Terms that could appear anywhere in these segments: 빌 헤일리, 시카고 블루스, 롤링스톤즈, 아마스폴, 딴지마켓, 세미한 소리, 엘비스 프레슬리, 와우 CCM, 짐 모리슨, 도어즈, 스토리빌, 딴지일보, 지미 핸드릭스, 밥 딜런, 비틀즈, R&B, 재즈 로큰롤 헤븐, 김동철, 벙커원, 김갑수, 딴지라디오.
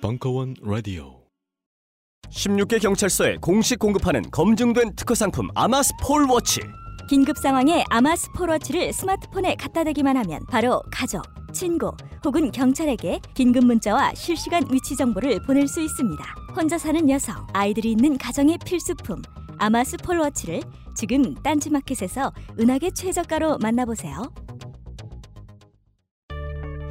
벙커원 라디오 16개 경찰서에 공식 공급하는 검증된 특허 상품 아마스폴 워치. 긴급 상황에 아마스폴 워치를 스마트폰에 갖다 대기만 하면 바로 가족, 친구 혹은 경찰에게 긴급 문자와 실시간 위치 정보를 보낼 수 있습니다. 혼자 사는 여성, 아이들이 있는 가정의 필수품 아마스폴 워치를 지금 딴지마켓에서 은하계 최저가로 만나보세요.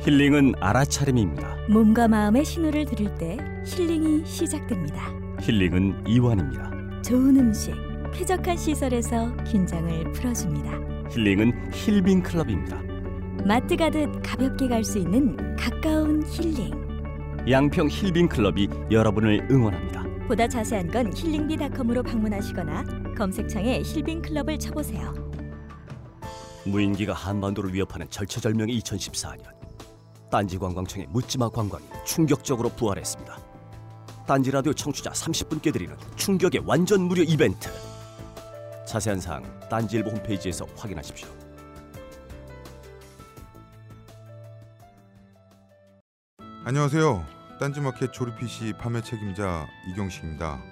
힐링은 알아차림입니다. 몸과 마음의 신호를 들을 때 힐링이 시작됩니다. 힐링은 이완입니다. 좋은 음식, 쾌적한 시설에서 긴장을 풀어줍니다. 힐링은 힐빙클럽입니다. 마트 가듯 가볍게 갈 수 있는 가까운 힐링. 양평 힐빙클럽이 여러분을 응원합니다. 보다 자세한 건 힐링비닷컴으로 방문하시거나 검색창에 힐빙클럽을 쳐보세요. 무인기가 한반도를 위협하는 절체절명의 2014년. 딴지 관광청의 묻지마 관광이 충격적으로 부활했습니다. 딴지라디오 청취자 30분께 드리는 충격의 완전 무료 이벤트. 자세한 사항 딴지일보 홈페이지에서 확인하십시오. 안녕하세요. 딴지마켓 조립 PC 판매 책임자 이경식입니다.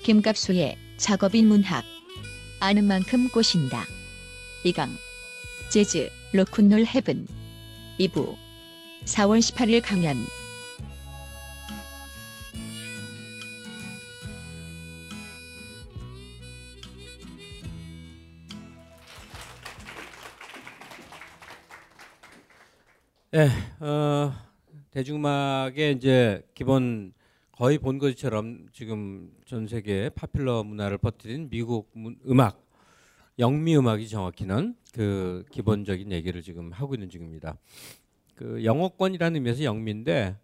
김갑수의 작업인 문학. 아는 만큼 꼬신다. 2강 재즈 로큰롤 헤븐 2부 4월 18일 강연. 예, 대중음악의 이제 기본 거의 본 것처럼 지금 전 세계의 파퓰러 문화를 퍼뜨린 미국 음악, 영미 음악이 정확히는 그 기본적인 얘기를 지금 하고 있는 중입니다. 그 영어권이라는 의미에서 영미인데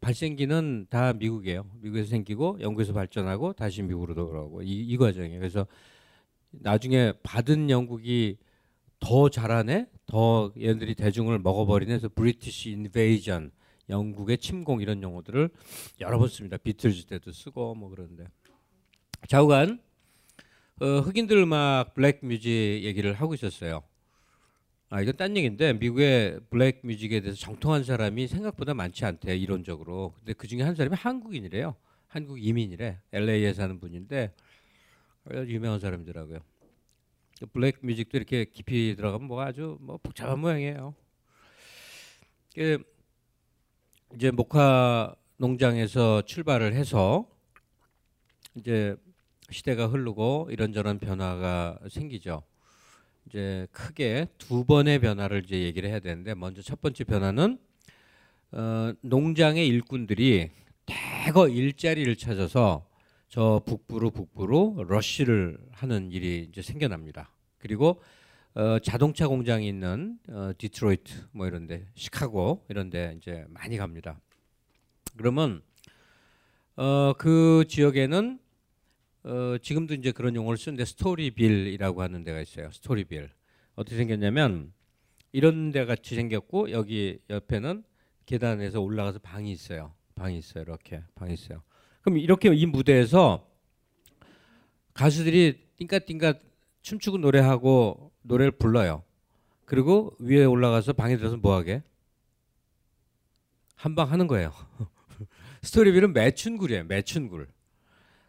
발생기는 다 미국이에요. 미국에서 생기고 영국에서 발전하고 다시 미국으로 돌아오고 이 과정이에요. 그래서 나중에 받은 영국이 더 잘하네, 더 얘네들이 대중을 먹어버리네 해서 브리티시 인베이전, 영국의 침공 이런 용어들을 여러 번 씁니다. 비틀즈 때도 쓰고 뭐 그러는데. 좌우간 흑인들 음악 블랙 뮤직 얘기를 하고 있었어요. 아, 이건 딴 얘기인데 미국의 블랙 뮤직에 대해서 정통한 사람이 생각보다 많지 않대, 이론적으로. 근데 그중에 한 사람이 한국인이래요. 한국 이민이래. LA에 사는 분인데 유명한 사람이더라고요. 블랙 뮤직도 이렇게 깊이 들어가면 뭐 아주 뭐 복잡한 모양이에요. 그 이제 목화 농장에서 출발을 해서 이제 시대가 흐르고 이런저런 변화가 생기죠. 이제 크게 두 번의 변화를 이제 얘기를 해야 되는데, 먼저 첫 번째 변화는 농장의 일꾼들이 대거 일자리를 찾아서 저 북부로 러쉬를 하는 일이 이제 생겨납니다. 그리고 자동차 공장이 있는 디트로이트 뭐 이런데, 시카고 이런데 이제 많이 갑니다. 그러면 그 지역에는 지금도 이제 그런 용어를 쓰는데 스토리빌이라고 하는 데가 있어요. 스토리빌 어떻게 생겼냐면 이런 데 같이 생겼고 여기 옆에는 계단에서 올라가서 방이 있어요. 이렇게 방이 있어요. 그럼 이렇게 이 무대에서 가수들이 띵까띵까 춤추고 노래하고 노래를 불러요. 그리고 위에 올라가서 방에 들어서 뭐하게? 한방 하는 거예요. 스토리빌은 매춘굴이에요. 매춘굴.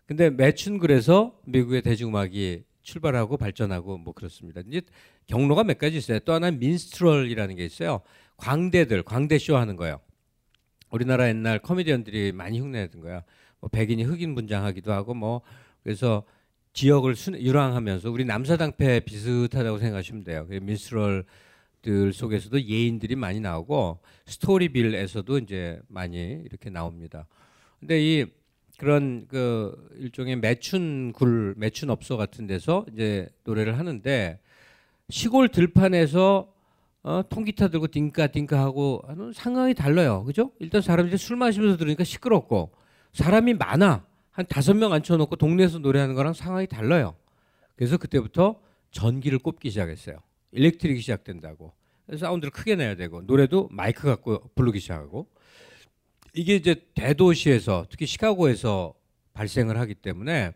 근데 매춘굴에서 미국의 대중음악이 출발하고 발전하고 뭐 그렇습니다. 이제 경로가 몇 가지 있어요. 또 하나는 민스트럴이라는 게 있어요. 광대들, 광대쇼 하는 거예요. 우리나라 옛날 코미디언들이 많이 흉내내던 거야. 뭐 백인이 흑인 분장하기도 하고 뭐 그래서 지역을 유랑하면서 우리 남사당패 비슷하다고 생각하시면 돼요. 민스트럴들 속에서도 예인들이 많이 나오고 스토리빌에서도 이제 많이 이렇게 나옵니다. 근데 이 그런 그 일종의 매춘굴, 매춘업소 같은 데서 이제 노래를 하는데 시골 들판에서 통기타 들고 딩까 하고 하는 상황이 달라요. 그죠? 일단 사람들이 술 마시면서 들으니까 시끄럽고 사람이 많아. 한 5명 앉혀놓고 동네에서 노래하는 거랑 상황이 달라요. 그래서 그때부터 전기를 꼽기 시작했어요. 일렉트릭이 시작된다고. 사운드를 크게 내야 되고 노래도 마이크 갖고 부르기 시작하고 이게 이제 대도시에서 특히 시카고에서 발생을 하기 때문에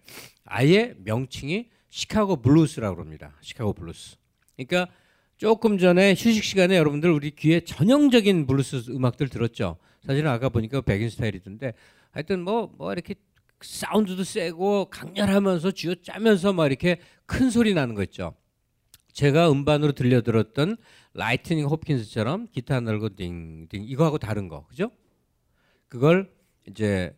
아예 명칭이 시카고 블루스라고 합니다. 시카고 블루스. 그러니까 조금 전에 휴식 시간에 여러분들 우리 귀에 전형적인 블루스 음악들 들었죠. 사실은 아까 보니까 백인 스타일이던데 하여튼 뭐 이렇게 사운드도 세고 강렬하면서 쥐어짜면서 막 이렇게 큰 소리 나는 거 있죠. 제가 음반으로 들려들었던 라이트닝 호프킨스처럼 기타 널고 딩딩 이거하고 다른 거, 그죠? 그걸 이제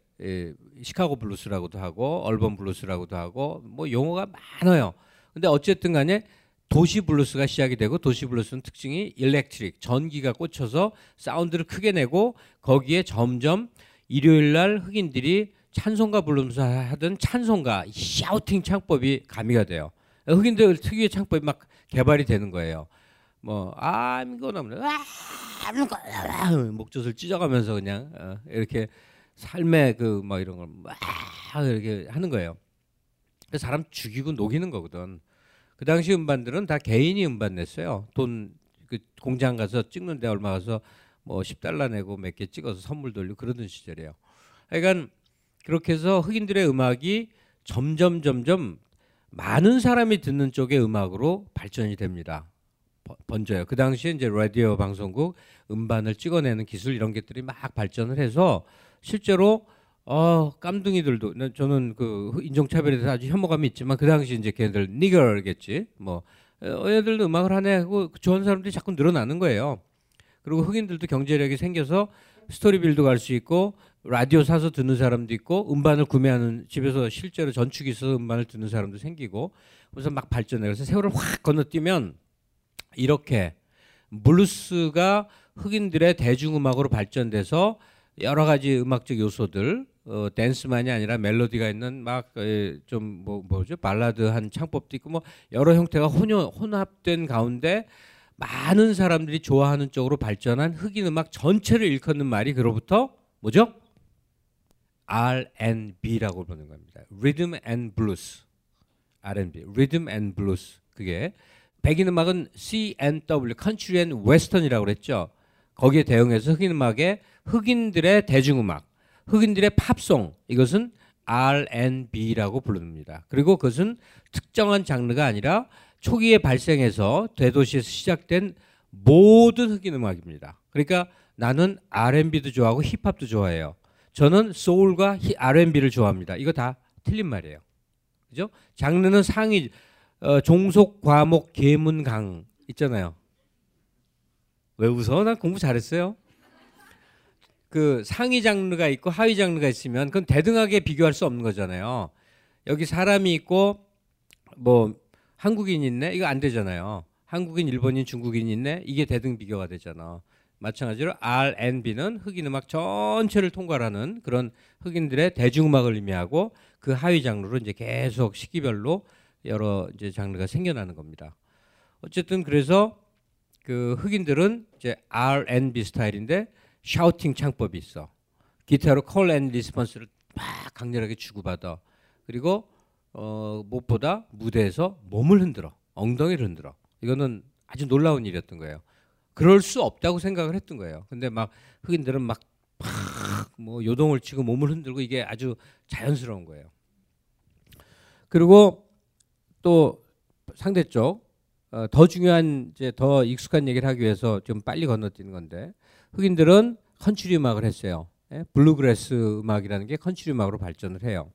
시카고 블루스라고도 하고 얼번 블루스라고도 하고 뭐 용어가 많아요. 근데 어쨌든 간에 도시 블루스가 시작이 되고 도시 블루스는 특징이 일렉트릭, 전기가 꽂혀서 사운드를 크게 내고 거기에 점점 일요일날 흑인들이 찬송가 부르면서 하던 찬송가 샤우팅 창법이 가미가 돼요. 흑인들 특유의 창법이 막 개발이 되는 거예요. 뭐 I'm gonna 목젖을 찢어가면서 그냥 이렇게 삶의 그 막 이런 걸 막 이렇게 하는 거예요. 그래서 사람 죽이고 녹이는 거거든. 그 당시 음반들은 다 개인이 음반 냈어요. 돈 그 공장 가서 찍는데 얼마 가서 뭐 $10 내고 몇 개 찍어서 선물 돌리고 그러던 시절이에요. 그러니까 그렇게 해서 흑인들의 음악이 점점 많은 사람이 듣는 쪽의 음악으로 발전이 됩니다. 번져요. 그 당시에 이제 라디오 방송국 음반을 찍어내는 기술 이런 것들이 막 발전을 해서 실제로 깜둥이들도 저는 그 인종차별에 대해서 아주 혐오감이 있지만 그 당시 이제 걔네들 니거겠지 뭐 얘들도 음악을 하네 하고 좋은 사람들이 자꾸 늘어나는 거예요. 그리고 흑인들도 경제력이 생겨서 스토리빌도 갈 수 있고 라디오 사서 듣는 사람도 있고 음반을 구매하는 집에서 실제로 전축이 있어서 음반을 듣는 사람도 생기고 그래서 막 발전해요. 그래서 세월을 확 건너뛰면 이렇게 블루스가 흑인들의 대중음악으로 발전돼서 여러 가지 음악적 요소들 댄스만이 아니라 멜로디가 있는 막 좀 뭐죠 발라드한 창법도 있고 뭐 여러 형태가 혼합된 가운데 많은 사람들이 좋아하는 쪽으로 발전한 흑인 음악 전체를 일컫는 말이 그로부터 뭐죠? R&B라고 부르는 겁니다. Rhythm and Blues. R&B. Rhythm and Blues. 그게 백인 음악은 C&W, Country and Western이라고 그랬죠. 거기에 대응해서 흑인 음악의 흑인들의 대중음악, 흑인들의 팝송 이것은 R&B라고 부릅니다. 그리고 그것은 특정한 장르가 아니라 초기에 발생해서 대도시에서 시작된 모든 흑인 음악입니다. 그러니까 나는 R&B도 좋아하고 힙합도 좋아해요. 저는 소울과 R&B를 좋아합니다. 이거 다 틀린 말이에요. 그죠? 장르는 상위, 종속, 과목, 계문, 강 있잖아요. 왜 웃어? 난 공부 잘했어요. 그 상위 장르가 있고 하위 장르가 있으면 그건 대등하게 비교할 수 없는 거잖아요. 여기 사람이 있고 뭐 한국인이 있네? 이거 안 되잖아요. 한국인, 일본인, 중국인이 있네? 이게 대등 비교가 되잖아. 마찬가지로 R&B는 흑인 음악 전체를 통괄하는 그런 흑인들의 대중음악을 의미하고 그 하위 장르로 이제 계속 시기별로 여러 이제 장르가 생겨나는 겁니다. 어쨌든 그래서 그 흑인들은 이제 R&B 스타일인데 샤우팅 창법이 있어. 기타로 콜 앤 리스폰스를 막 강렬하게 주고받아. 그리고 무엇보다 무대에서 몸을 흔들어. 엉덩이를 흔들어. 이거는 아주 놀라운 일이었던 거예요. 그럴 수 없다고 생각을 했던 거예요. 근데 막 흑인들은 막 뭐 요동을 치고 몸을 흔들고 이게 아주 자연스러운 거예요. 그리고 또 상대쪽 더 중요한 이제 더 익숙한 얘기를 하기 위해서 좀 빨리 건너뛰는 건데 흑인들은 컨트리 음악을 했어요. 블루그래스 음악이라는 게 컨트리 음악으로 발전을 해요.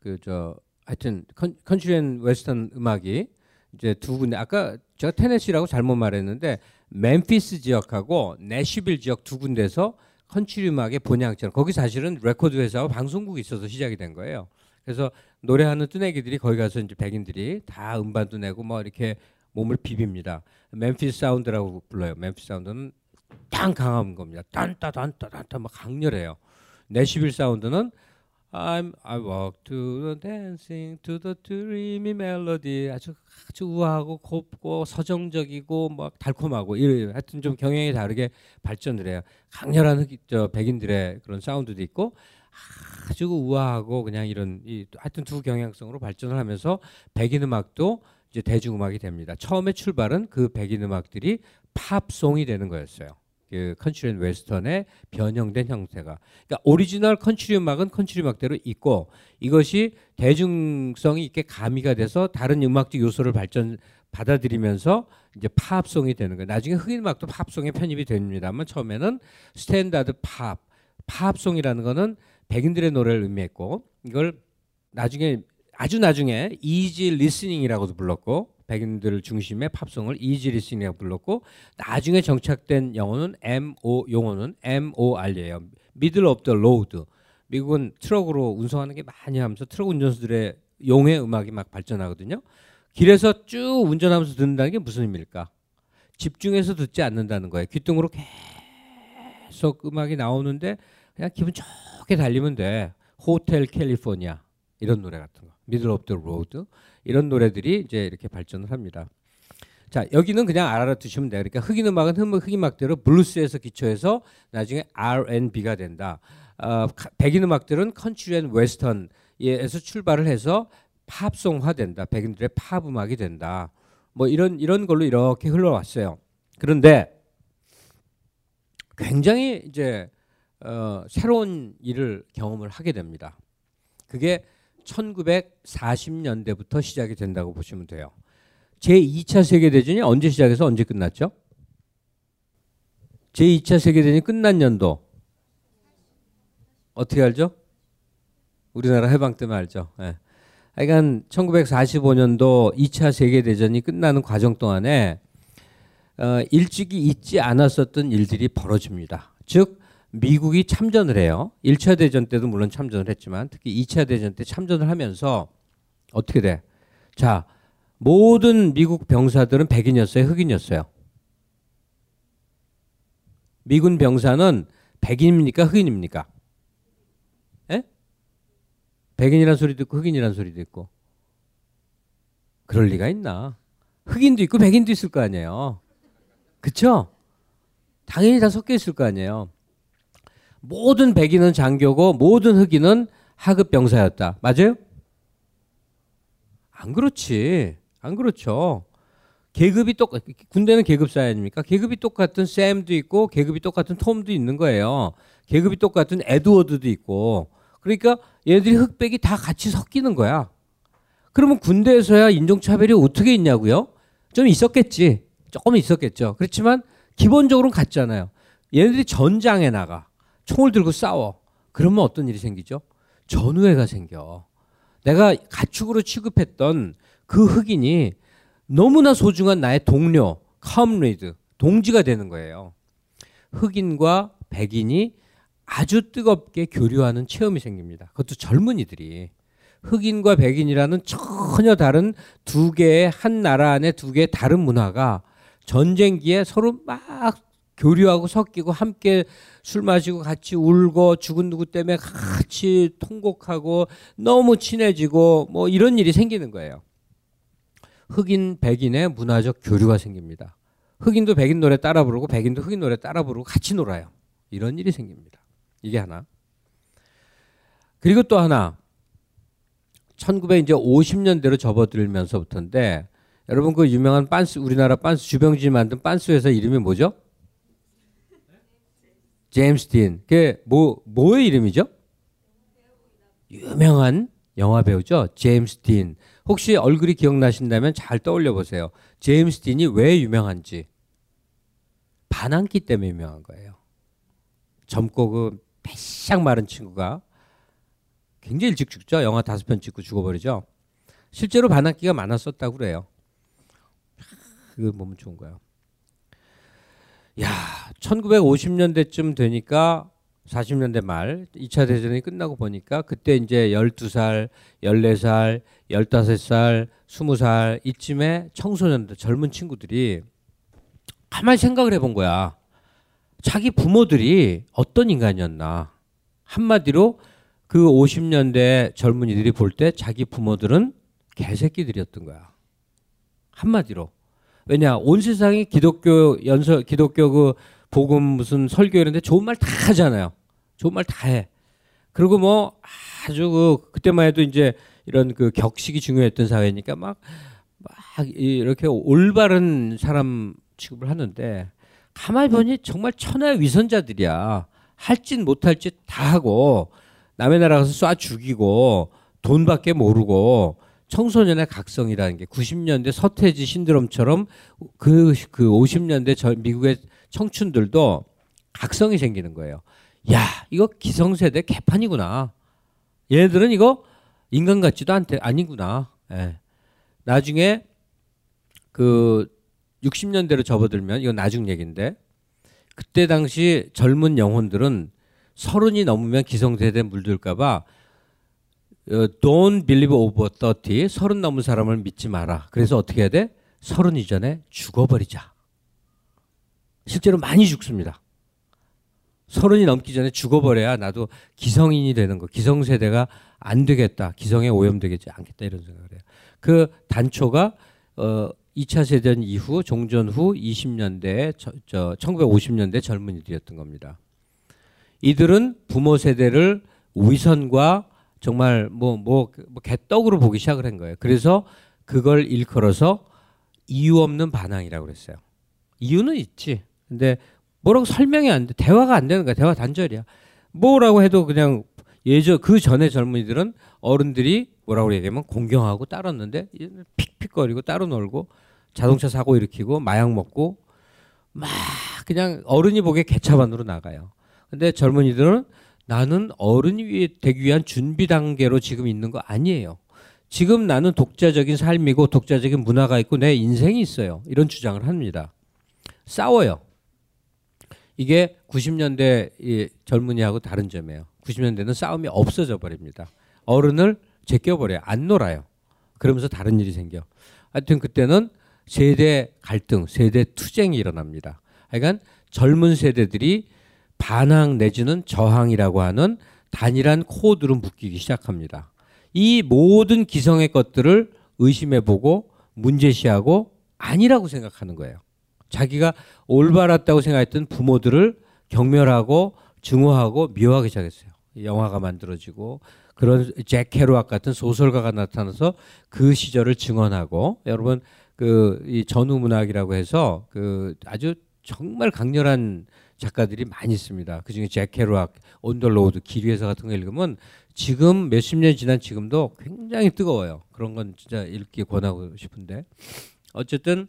그 저 하여튼 컨트리 앤 웨스턴 음악이 이제 두 군데, 아까 제가 테네시라고 잘못 말했는데 멤피스 지역하고 내슈빌 지역 두 군데서 컨트리 음악의 본향처럼, 거기 사실은 레코드 회사와 방송국이 있어서 시작이 된 거예요. 그래서 노래하는 뜨내기들이 거기 가서 이제 백인들이 다 음반도 내고 뭐 이렇게 몸을 비빕니다. 멤피스 사운드라고 불러요. 멤피스 사운드는 딱 강한 겁니다. 딴따 딴따 딴따 막 강렬해요. 내슈빌 사운드는 I walk to the dancing to the dreamy melody, 아주 우아하고 곱고 서정적이고 막 달콤하고 이런, 하여튼 좀 경향이 다르게 발전을 해요. 강렬한 백인들의 그런 사운드도 있고 아주 우아하고 그냥 이런 하여튼 두 경향성으로 발전을 하면서 백인 음악도 이제 대중 음악이 됩니다. 처음에 출발은 그 백인 음악들이 팝송이 되는 거였어요. 그 컨트리 앤 웨스턴의 변형된 형태가. 그러니까 오리지널 컨트리 음악은 컨트리 음악대로 있고, 이것이 대중성이 있게 가미가 돼서 다른 음악적 요소를 받아들이면서 이제 팝송이 되는 거예요. 나중에 흑인 음악도 팝송에 편입이 됩니다만 처음에는 스탠다드 팝송이라는 거는 백인들의 노래를 의미했고, 이걸 나중에 아주 나중에 이지 리스닝이라고도 불렀고, 백인들을 중심의 팝송을 이지 리스닝이라고 불렀고, 나중에 정착된 영어는 MOR이에요. Middle of the Road. 미국은 트럭으로 운송하는 게 많이 하면서 트럭 운전수들의 용의 음악이 막 발전하거든요. 길에서 쭉 운전하면서 듣는다는 게 무슨 의미일까? 집중해서 듣지 않는다는 거예요. 귓등으로 계속 음악이 나오는데 그냥 기분 좋게 달리면 돼. 호텔 캘리포니아 이런 노래 같은 거, Middle of the Road 이런 노래들이 이제 이렇게 발전을 합니다. 자, 여기는 그냥 알아두시면 돼요. 그러니까 흑인 음악은 흑인 음악대로 블루스에서 기초해서 나중에 R&B가 된다. 백인 음악들은 컨트리 앤 웨스턴에서 출발을 해서 팝송화된다. 백인들의 팝 음악이 된다. 뭐 이런 걸로 이렇게 흘러왔어요. 그런데 굉장히 이제 새로운 일을 경험을 하게 됩니다. 그게 1940년대부터 시작이 된다고 보시면 돼요. 제2차 세계대전이 언제 시작해서 언제 끝났죠? 제2차 세계대전이 끝난 연도 어떻게 알죠? 우리나라 해방 때문에 알죠. 예. 그러니까 1945년도 2차 세계대전이 끝나는 과정 동안에 일찍이 잊지 않았었던 일들이 벌어집니다. 즉 미국이 참전을 해요. 1차 대전 때도 물론 참전을 했지만 특히 2차 대전 때 참전을 하면서 어떻게 돼? 자, 모든 미국 병사들은 백인이었어요? 흑인이었어요? 미군 병사는 백인입니까? 흑인입니까? 에? 백인이라는 소리도 있고 흑인이라는 소리도 있고. 그럴 리가 있나? 흑인도 있고 백인도 있을 거 아니에요. 그쵸? 당연히 다 섞여 있을 거 아니에요. 모든 백인은 장교고 모든 흑인은 하급 병사였다. 맞아요? 안 그렇지. 안 그렇죠. 계급이 군대는 계급 사회 아닙니까? 계급이 똑같은 샘도 있고 계급이 똑같은 톰도 있는 거예요. 계급이 똑같은 에드워드도 있고. 그러니까 얘네들이 흑백이 다 같이 섞이는 거야. 그러면 군대에서야 인종차별이 어떻게 있냐고요? 좀 있었겠지. 조금 있었겠죠. 그렇지만 기본적으로는 같잖아요. 얘네들이 전장에 나가. 총을 들고 싸워. 그러면 어떤 일이 생기죠? 전우회가 생겨. 내가 가축으로 취급했던 그 흑인이 너무나 소중한 나의 동료, 컴레이드, 동지가 되는 거예요. 흑인과 백인이 아주 뜨겁게 교류하는 체험이 생깁니다. 그것도 젊은이들이. 흑인과 백인이라는 전혀 다른 두 개의 한 나라 안에 두 개의 다른 문화가 전쟁기에 서로 막 교류하고 섞이고 함께 술 마시고 같이 울고 죽은 누구 때문에 같이 통곡하고 너무 친해지고 뭐 이런 일이 생기는 거예요. 흑인 백인의 문화적 교류가 생깁니다. 흑인도 백인 노래 따라 부르고 백인도 흑인 노래 따라 부르고 같이 놀아요. 이런 일이 생깁니다. 이게 하나. 그리고 또 하나. 1950년대로 접어들면서부터인데 여러분 그 유명한 빤스, 우리나라 빤스 주병진이 만든 빤스 회사 이름이 뭐죠? 제임스 딘. 그게 뭐의 이름이죠? 유명한 영화 배우죠. 제임스 딘. 혹시 얼굴이 기억나신다면 잘 떠올려 보세요. 제임스 딘이 왜 유명한지. 반항기 때문에 유명한 거예요. 젊고 그 빼싹 마른 친구가 굉장히 일찍 죽죠. 영화 5편 찍고 죽어버리죠. 실제로 반항기가 많았었다고 그래요. 그게 몸은 좋은 거야. 야, 1950년대쯤 되니까 40년대 말 2차 대전이 끝나고 보니까 그때 이제 12살, 14살, 15살, 20살 이쯤에 청소년들, 젊은 친구들이 가만히 생각을 해본 거야. 자기 부모들이 어떤 인간이었나. 한마디로 그 50년대 젊은이들이 볼 때 자기 부모들은 개새끼들이었던 거야. 한마디로. 왜냐, 온 세상이 기독교 연설, 기독교 그 복음 무슨 설교 이런데 좋은 말 다 하잖아요. 좋은 말 다 해. 그리고 뭐 아주 그 그때만 해도 이제 이런 그 격식이 중요했던 사회니까 막 이렇게 올바른 사람 취급을 하는데 가만히 보니 정말 천하의 위선자들이야. 할 짓 못 할 짓 다 하고 남의 나라 가서 쏴 죽이고 돈밖에 모르고. 청소년의 각성이라는 게 90년대 서태지 신드롬처럼 그 50년대 미국의 청춘들도 각성이 생기는 거예요. 야, 이거 기성세대 개판이구나. 얘네들은 이거 인간 같지도 아니구나. 예. 나중에 그 60년대로 접어들면 이건 나중 얘기인데 그때 당시 젊은 영혼들은 30이 넘으면 기성세대에 물들까봐 Don't believe over 30. 30 넘은 사람을 믿지 마라. 그래서 어떻게 해야 돼? 30 이전에 죽어버리자. 실제로 많이 죽습니다. 30이 넘기 전에 죽어버려야 나도 기성인이 되는 거. 기성세대가 안 되겠다. 기성에 오염되겠지 않겠다. 이런 생각을 해요. 그 단초가 2차 세전 이후, 종전 후 20년대, 1950년대 젊은이들이었던 겁니다. 이들은 부모 세대를 위선과 정말 개떡으로 보기 시작을 한 거예요. 그래서 그걸 일컬어서 이유 없는 반항이라고 그랬어요. 이유는 있지. 근데 뭐라고 설명이 안 돼. 대화가 안 되는 거야. 대화 단절이야. 뭐라고 해도 그냥 예전 그 전에 젊은이들은 어른들이 뭐라고 얘기하면 공경하고 따랐는데 픽픽거리고 따로 놀고 자동차 사고 일으키고 마약 먹고 막 그냥 어른이 보기에 개차반으로 나가요. 근데 젊은이들은 나는 어른이 되기 위한 준비 단계로 지금 있는 거 아니에요. 지금 나는 독자적인 삶이고 독자적인 문화가 있고 내 인생이 있어요. 이런 주장을 합니다. 싸워요. 이게 90년대 젊은이하고 다른 점이에요. 90년대는 싸움이 없어져 버립니다. 어른을 제껴버려요. 안 놀아요. 그러면서 다른 일이 생겨. 하여튼 그때는 세대 갈등, 세대 투쟁이 일어납니다. 그러니까 젊은 세대들이 반항 내지는 저항이라고 하는 단일한 코드로 묶이기 시작합니다. 이 모든 기성의 것들을 의심해보고 문제시하고 아니라고 생각하는 거예요. 자기가 올바랐다고 생각했던 부모들을 경멸하고 증오하고 미워하기 시작했어요. 영화가 만들어지고 그런 잭 캐로악 같은 소설가가 나타나서 그 시절을 증언하고 여러분 이 전후 문학이라고 해서 아주 정말 강렬한 작가들이 많이 있습니다. 그중에 잭 캐로악, 온 더 로드, 길 위에서 같은 거 읽으면 지금 몇십 년 지난 지금도 굉장히 뜨거워요. 그런 건 진짜 읽기 권하고 싶은데 어쨌든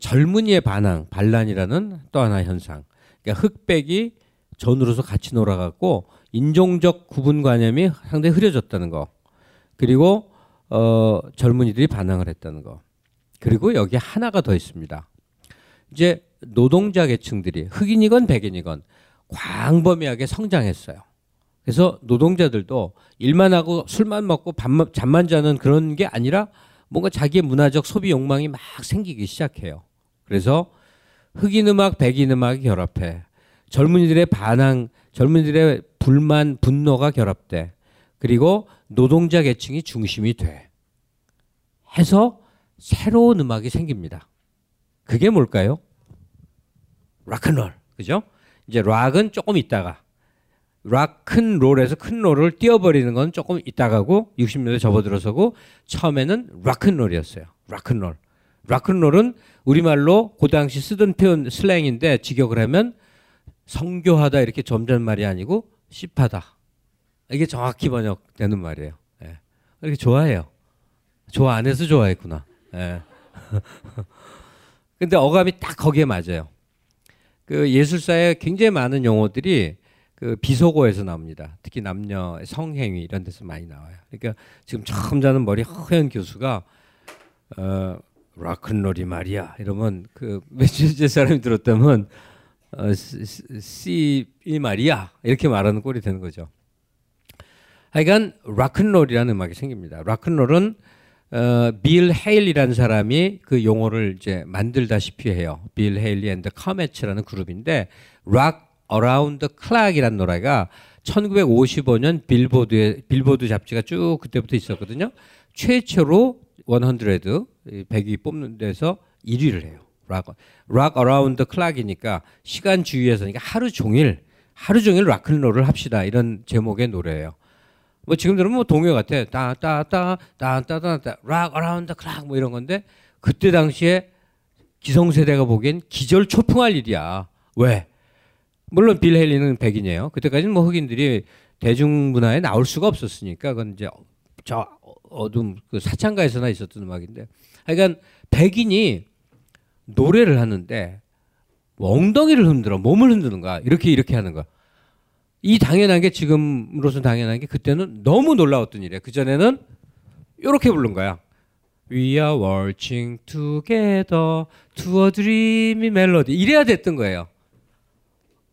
젊은이의 반항, 반란이라는 또 하나의 현상. 그러니까 흑백이 전으로서 같이 놀아갖고 인종적 구분관념이 상당히 흐려졌다는 거. 그리고 젊은이들이 반항을 했다는 거. 그리고 여기 하나가 더 있습니다. 이제 노동자 계층들이 흑인이건 백인이건 광범위하게 성장했어요. 그래서 노동자들도 일만 하고 술만 먹고 잠만 자는 그런 게 아니라 뭔가 자기의 문화적 소비 욕망이 막 생기기 시작해요. 그래서 흑인 음악, 백인 음악이 결합해. 젊은이들의 반항, 젊은이들의 불만, 분노가 결합돼. 그리고 노동자 계층이 중심이 돼. 해서 새로운 음악이 생깁니다. 그게 뭘까요? 락앤롤, 그죠? 이제 락은 조금 있다가 락앤롤에서 큰 롤을 띄워버리는 건 조금 있다가고 60년대 접어들어서고 처음에는 락앤롤이었어요. 락앤롤. 락앤롤은 우리말로 그 당시 쓰던 표현 슬랭인데 직역을 하면 성교하다 이렇게 점잖은 말이 아니고 씹하다. 이게 정확히 번역되는 말이에요. 예. 이렇게 좋아해요. 좋아 안 해서 좋아했구나. 예. 근데 어감이 딱 거기에 맞아요. 그 예술사에 굉장히 많은 용어들이 그 비속어에서 나옵니다. 특히 남녀 성행위 이런 데서 많이 나와요. 그러니까 지금 처음 자는 머리 허연 교수가 락큰롤이 말이야 이러면 그 매주제 사람이 들었다면 씨이 말이야 이렇게 말하는 꼴이 되는 거죠. 하여간 락큰롤이라는 음악이 생깁니다. 락큰롤은 빌 헤일리라는 사람이 그 용어를 이제 만들다시피 해요. 빌 헤일리 앤드 커메츠라는 그룹인데 락 어라운드 클락이라는 노래가 1955년 빌보드 잡지가 쭉 그때부터 있었거든요. 최초로 100위 뽑는 데서 1위를 해요. 락 어라운드 클락이니까 시간 주의에서니까 하루 종일 락앤롤을 합시다 이런 제목의 노래예요. 뭐 지금 들으면 뭐 동요 같아. 따따따 따따따 락 어라운드 클락 뭐 이런 건데 그때 당시에 기성세대가 보기엔 기절초풍할 일이야. 왜? 물론 빌 헤일리는 백인이에요. 그때까지는 뭐 흑인들이 대중문화에 나올 수가 없었으니까 그건 이제 저 어둠 그 사창가에서나 있었던 음악인데 그러니까 백인이 노래를 하는데 뭐 엉덩이를 흔들어 몸을 흔드는 거야. 이렇게 하는 거야. 이 당연한 게 지금으로서는 당연한 게 그때는 너무 놀라웠던 일이야. 그전에는 이렇게 부른 거야. We are waltzing together to a dreamy melody 이래야 됐던 거예요.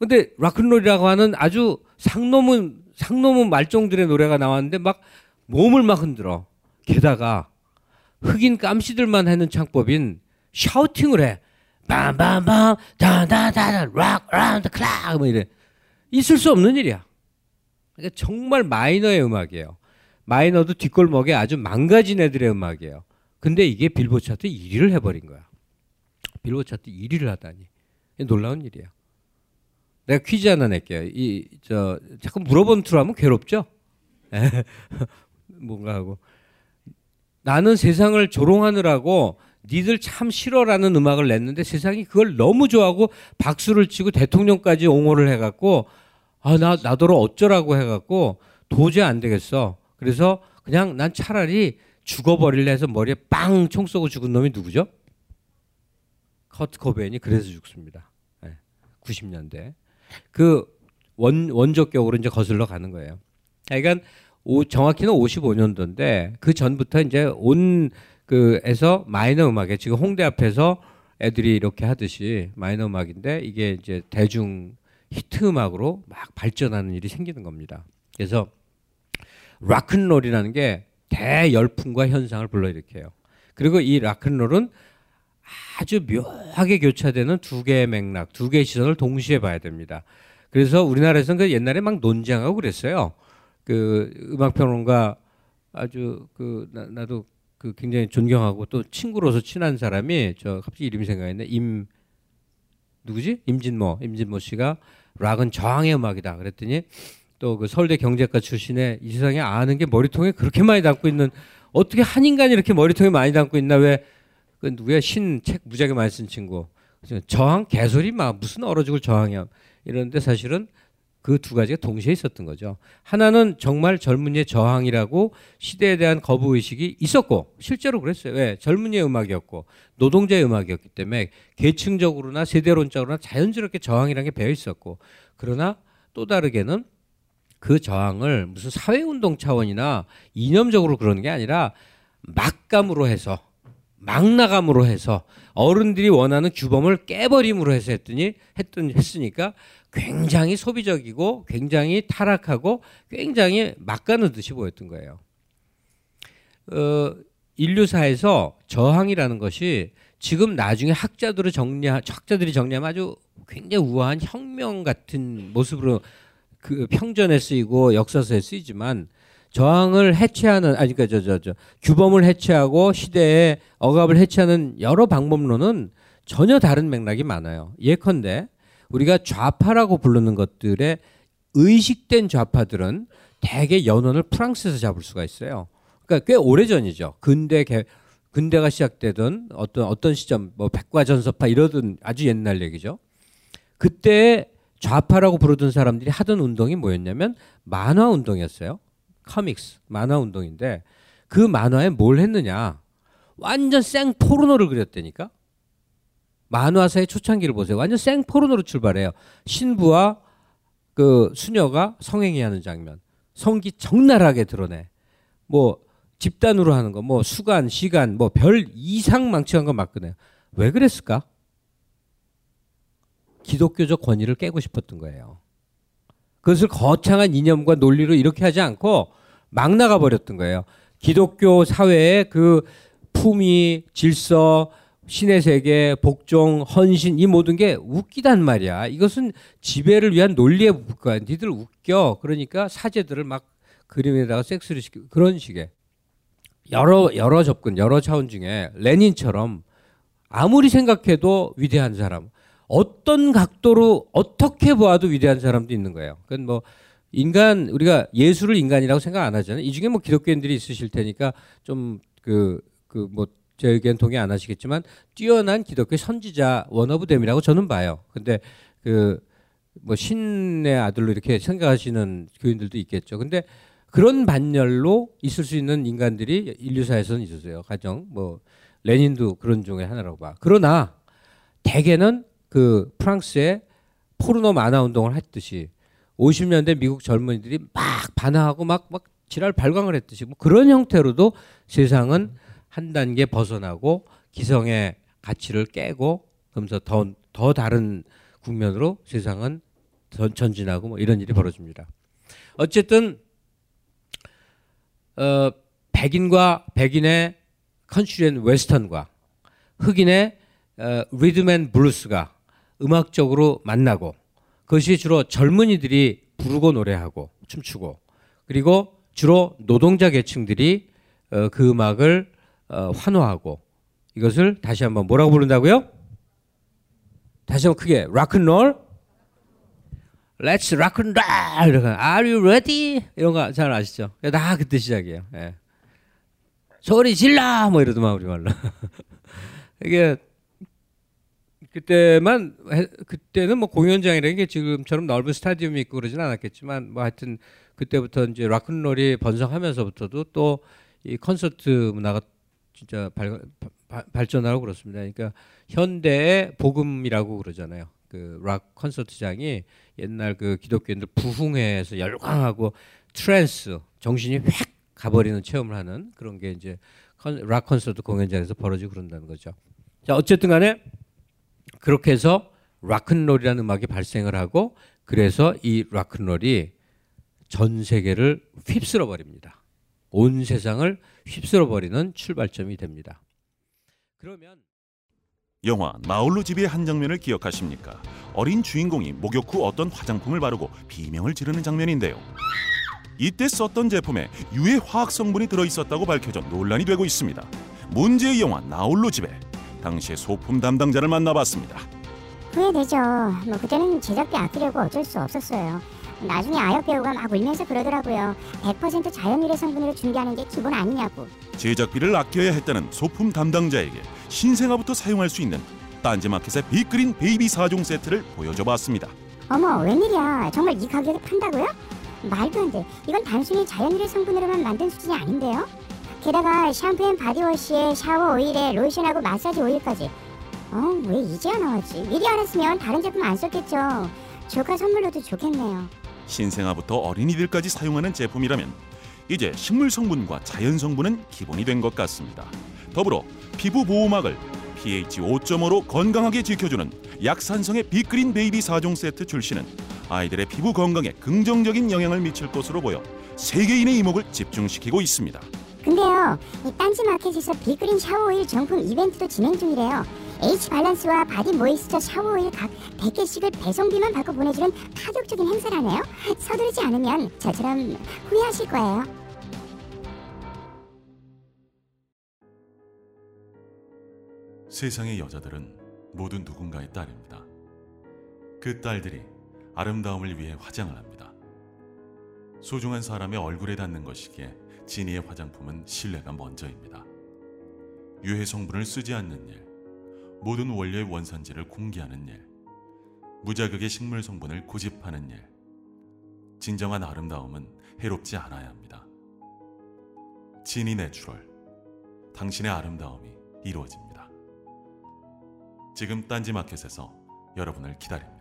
근데 락큰롤이라고 하는 아주 상놈은 말종들의 노래가 나왔는데 막 몸을 막 흔들어. 게다가 흑인 깜씨들만 하는 창법인 샤우팅을 해. 빰빰빰 다다다다 락 라운드 클락 뭐 이래. 있을 수 없는 일이야. 그러니까 정말 마이너의 음악이에요. 마이너도 뒷골목에 아주 망가진 애들의 음악이에요. 근데 이게 빌보드 차트 1위를 해버린 거야. 빌보드 차트 1위를 하다니. 놀라운 일이야. 내가 퀴즈 하나 낼게요. 자꾸 물어본 투로 하면 괴롭죠? 뭔가 하고. 나는 세상을 조롱하느라고 니들 참 싫어라는 음악을 냈는데 세상이 그걸 너무 좋아하고 박수를 치고 대통령까지 옹호를 해갖고 아, 나더러 어쩌라고 해갖고 도저히 안 되겠어. 그래서 그냥 난 차라리 죽어버릴래 해서 머리에 빵 총 쏘고 죽은 놈이 누구죠? 커트 코베인이 그래서 죽습니다. 90년대. 그 원조격으로 이제 거슬러 가는 거예요. 그러니까 정확히는 55년도인데 그 전부터 이제 그에서 마이너 음악에 지금 홍대 앞에서 애들이 이렇게 하듯이 마이너 음악인데 이게 이제 대중 히트 음악으로 막 발전하는 일이 생기는 겁니다. 그래서 락큰롤이라는 게 대열풍과 현상을 불러일으켜요. 그리고 이 락큰롤은 아주 묘하게 교차되는 두 개의 맥락, 두 개의 시선을 동시에 봐야 됩니다. 그래서 우리나라에서는 그 옛날에 막 논쟁하고 그랬어요. 그 음악평론가 아주 나도 그 굉장히 존경하고 또 친구로서 친한 사람이 저 갑자기 이름이 생각했네. 임진모 씨가 락은 저항의 음악이다 그랬더니 또 그 서울대 경제과 출신의 이 세상에 아는 게 머리통에 그렇게 많이 담고 있는 어떻게 한 인간이 이렇게 머리통에 많이 담고 있나 왜 그 누구야 신 책 무지하게 많이 쓴 친구 저항 개소리 막 무슨 얼어 죽을 저항이야 이런데 사실은 그 두 가지가 동시에 있었던 거죠. 하나는 정말 젊은이의 저항이라고 시대에 대한 거부의식이 있었고 실제로 그랬어요. 왜? 젊은이의 음악이었고 노동자의 음악이었기 때문에 계층적으로나 세대론적으로나 자연스럽게 저항이라는 게 배어 있었고 그러나 또 다르게는 그 저항을 무슨 사회운동 차원이나 이념적으로 그러는 게 아니라 막감으로 해서 막나감으로 해서 어른들이 원하는 규범을 깨버림으로 해서 했으니까 굉장히 소비적이고 굉장히 타락하고 굉장히 막가는 듯이 보였던 거예요. 인류사에서 저항이라는 것이 지금 나중에 학자들이 정리하면 아주 굉장히 우아한 혁명 같은 모습으로 그 평전에 쓰이고 역사서에 쓰이지만 저항을 해체하는 규범을 해체하고 시대의 억압을 해체하는 여러 방법론은 전혀 다른 맥락이 많아요. 예컨대 우리가 좌파라고 부르는 것들의 의식된 좌파들은 대개 연원을 프랑스에서 잡을 수가 있어요. 그러니까 꽤 오래전이죠. 근대가 시작되던 어떤 시점 뭐 백과전서파 이러던 아주 옛날 얘기죠. 그때 좌파라고 부르던 사람들이 하던 운동이 뭐였냐면 만화 운동이었어요. 코믹스 만화 운동인데 그 만화에 뭘 했느냐 완전 생 포르노를 그렸다니까. 만화사의 초창기를 보세요. 완전 생 포르노로 출발해요. 신부와 그 수녀가 성행위하는 장면, 성기 적나라하게 드러내. 뭐 집단으로 하는 거, 뭐 수간, 시간, 뭐 별 이상 망치한 거 막 꺼내요. 왜 그랬을까? 기독교적 권위를 깨고 싶었던 거예요. 그것을 거창한 이념과 논리로 이렇게 하지 않고 막 나가버렸던 거예요. 기독교 사회의 그 품위, 질서, 신의 세계, 복종, 헌신 이 모든 게 웃기단 말이야. 이것은 지배를 위한 논리에 불과해. 니들 웃겨. 그러니까 사제들을 막 그림에다가 섹스를 시키고 그런 식의 여러 접근, 여러 차원 중에 레닌처럼 아무리 생각해도 위대한 사람, 어떤 각도로 어떻게 보아도 위대한 사람도 있는 거예요. 그건 뭐 인간, 우리가 예수를 인간이라고 생각 안 하잖아요. 이 중에 뭐 기독교인들이 있으실 테니까 좀 뭐 제 의견 동의 안 하시겠지만 뛰어난 기독교 선지자 원 오브 댐이라고 저는 봐요. 근데 그 뭐 신의 아들로 이렇게 생각하시는 교인들도 있겠죠. 근데 그런 반열로 있을 수 있는 인간들이 인류사에서는 있었어요. 가정 뭐 레닌도 그런 종의 하나라고 봐. 그러나 대개는 그 프랑스의 포르노 만화 운동을 했듯이 50년대 미국 젊은이들이 막 반항하고 막 지랄 발광을 했듯이 뭐 그런 형태로도 세상은 한 단계 벗어나고 기성의 가치를 깨고 그러면서 더 다른 국면으로 세상은 전진하고 뭐 이런 일이 벌어집니다. 어쨌든 백인과 백인의 컨슈리언 웨스턴과 흑인의 리듬 앤 블루스가 음악적으로 만나고 그것이 주로 젊은이들이 부르고 노래하고 춤추고 그리고 주로 노동자 계층들이 그 음악을 환호하고 이것을 다시 한번 뭐라고 부른다고요? 다시 한번 크게 락앤롤, Let's rock and roll, 이런 거. Are you ready? 이런 거 잘 아시죠? 다 그때 시작이에요. 예. 소리 질러 뭐 이러더만 우리말로. 이게 그때는 뭐 공연장이라는 게 지금처럼 넓은 스타디움이 있고 그러진 않았겠지만 뭐 하여튼 그때부터 이제 락앤롤이 번성하면서부터도 또 이 콘서트 문화가 진짜 발전하고 그렇습니다. 그러니까 현대의 복음이라고 그러잖아요. 그 락 콘서트장이 옛날 그 기독교인들 부흥회에서 열광하고 트랜스 정신이 확 가버리는 체험을 하는 그런 게 이제 락 콘서트 공연장에서 벌어지고 그런다는 거죠. 자, 어쨌든 간에 그렇게 해서 락큰롤이라는 음악이 발생을 하고 그래서 이 락큰롤이 전 세계를 휩쓸어 버립니다. 온 세상을 휩쓸어 버리는 출발점이 됩니다. 그러면 영화 마을로 집의 한 장면을 기억하십니까? 어린 주인공이 목욕 후 어떤 화장품을 바르고 비명을 지르는 장면인데요. 이때 썼던 제품에 유해 화학 성분이 들어있었다고 밝혀져 논란이 되고 있습니다. 문제의 영화 나홀로 집에 당시의 소품 담당자를 만나봤습니다. 후회되죠. 뭐 그때는 제작비 아끼려고 어쩔 수 없었어요. 나중에 아역 배우가 막 울면서 그러더라고요. 100% 자연 유래 성분으로 준비하는 게 기본 아니냐고. 제작비를 아껴야 했다는 소품 담당자에게 신생아부터 사용할 수 있는 딴지마켓의 빅그린 베이비 4종 세트를 보여줘봤습니다. 어머, 웬일이야. 정말 이 가격에 판다고요? 말도 안 돼. 이건 단순히 자연 유래 성분으로만 만든 수준이 아닌데요? 게다가 샴푸 앤 바디워시에 샤워 오일에 로션하고 마사지 오일까지. 왜 이제야 나왔지? 미리 알았으면 다른 제품 안 썼겠죠. 조카 선물로도 좋겠네요. 신생아부터 어린이들까지 사용하는 제품이라면 이제 식물 성분과 자연 성분은 기본이 된 것 같습니다. 더불어 피부 보호막을 pH 5.5로 건강하게 지켜주는 약산성의 빅그린 베이비 4종 세트 출시는 아이들의 피부 건강에 긍정적인 영향을 미칠 것으로 보여 세계인의 이목을 집중시키고 있습니다. 근데요, 이 딴지마켓에서 빅그린 샤워오일 정품 이벤트도 진행 중이래요. H발란스와 바디 모이스처 샤워오일 각 100개씩을 배송비만 받고 보내주는 파격적인 행사라네요. 서두르지 않으면 저처럼 후회하실 거예요. 세상의 여자들은 모두 누군가의 딸입니다. 그 딸들이 아름다움을 위해 화장을 합니다. 소중한 사람의 얼굴에 닿는 것이기에 지니의 화장품은 신뢰가 먼저입니다. 유해 성분을 쓰지 않는 일, 모든 원료의 원산지를 공개하는 일, 무자극의 식물 성분을 고집하는 일, 진정한 아름다움은 해롭지 않아야 합니다. 지니 내추럴, 당신의 아름다움이 이루어집니다. 지금 딴지마켓에서 여러분을 기다립니다.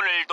오늘도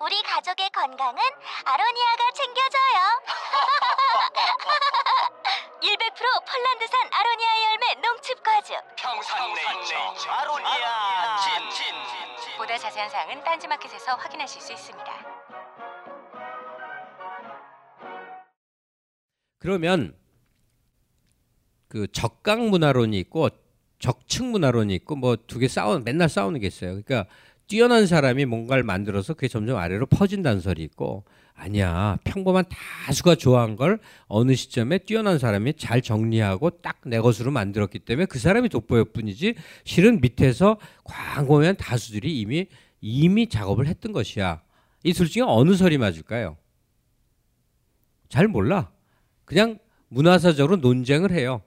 우리 가족의 건강은 아로니아가 챙겨줘요. 100% 폴란드산 아로니아 열매 농축과즙 평산네이처 아로니아 진. 보다 자세한 사항은 딴지마켓에서 확인하실 수 있습니다. 그러면 그 적강 문화론이 있고 적층 문화론이 있고 뭐 두 개 맨날 싸우는 게 있어요. 그러니까 뛰어난 사람이 뭔가를 만들어서 그게 점점 아래로 퍼진다는 설이 있고, 아니야, 평범한 다수가 좋아한 걸 어느 시점에 뛰어난 사람이 잘 정리하고 딱 내 것으로 만들었기 때문에 그 사람이 돋보였 뿐이지 실은 밑에서 광범위한 다수들이 이미 작업을 했던 것이야. 이 둘 중에 어느 설이 맞을까요? 잘 몰라. 그냥 문화사적으로 논쟁을 해요.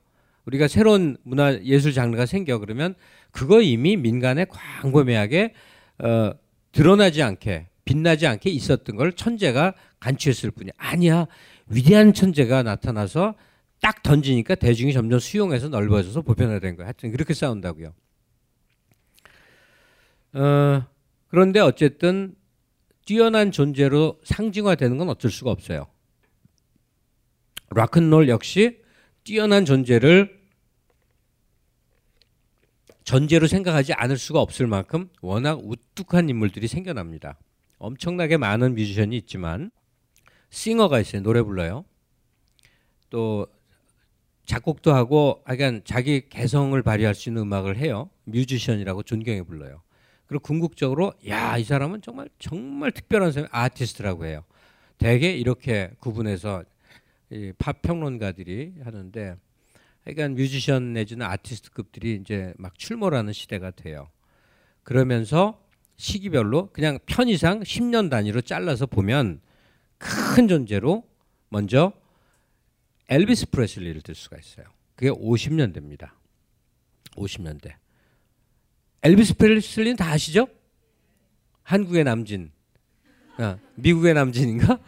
우리가 새로운 문화 예술 장르가 생겨 그러면 그거 이미 민간에 광범위하게 드러나지 않게, 빛나지 않게 있었던 걸 천재가 간취했을 뿐이야. 아니야, 위대한 천재가 나타나서 딱 던지니까 대중이 점점 수용해서 넓어져서 보편화된 거야. 하여튼 그렇게 싸운다고요. 그런데 어쨌든 뛰어난 존재로 상징화되는 건 어쩔 수가 없어요. 락큰롤 역시 뛰어난 존재를 전제로 생각하지 않을 수가 없을 만큼 워낙 우뚝한 인물들이 생겨납니다. 엄청나게 많은 뮤지션이 있지만 싱어가 있어요. 노래 불러요. 또 작곡도 하고 약간 자기 개성을 발휘할 수 있는 음악을 해요. 뮤지션이라고 존경해 불러요. 그리고 궁극적으로 야, 이 사람은 정말 특별한 사람, 아티스트라고 해요. 대개 이렇게 구분해서 이 팝 평론가들이 하는데, 그러니까 뮤지션 내지는 아티스트급들이 이제 막 출몰하는 시대가 돼요. 그러면서 시기별로 그냥 편의상 10년 단위로 잘라서 보면 큰 존재로 먼저 엘비스 프레슬리를 들 수가 있어요. 그게 50년대입니다. 50년대. 엘비스 프레슬리는 다 아시죠? 한국의 남진. 미국의 남진인가?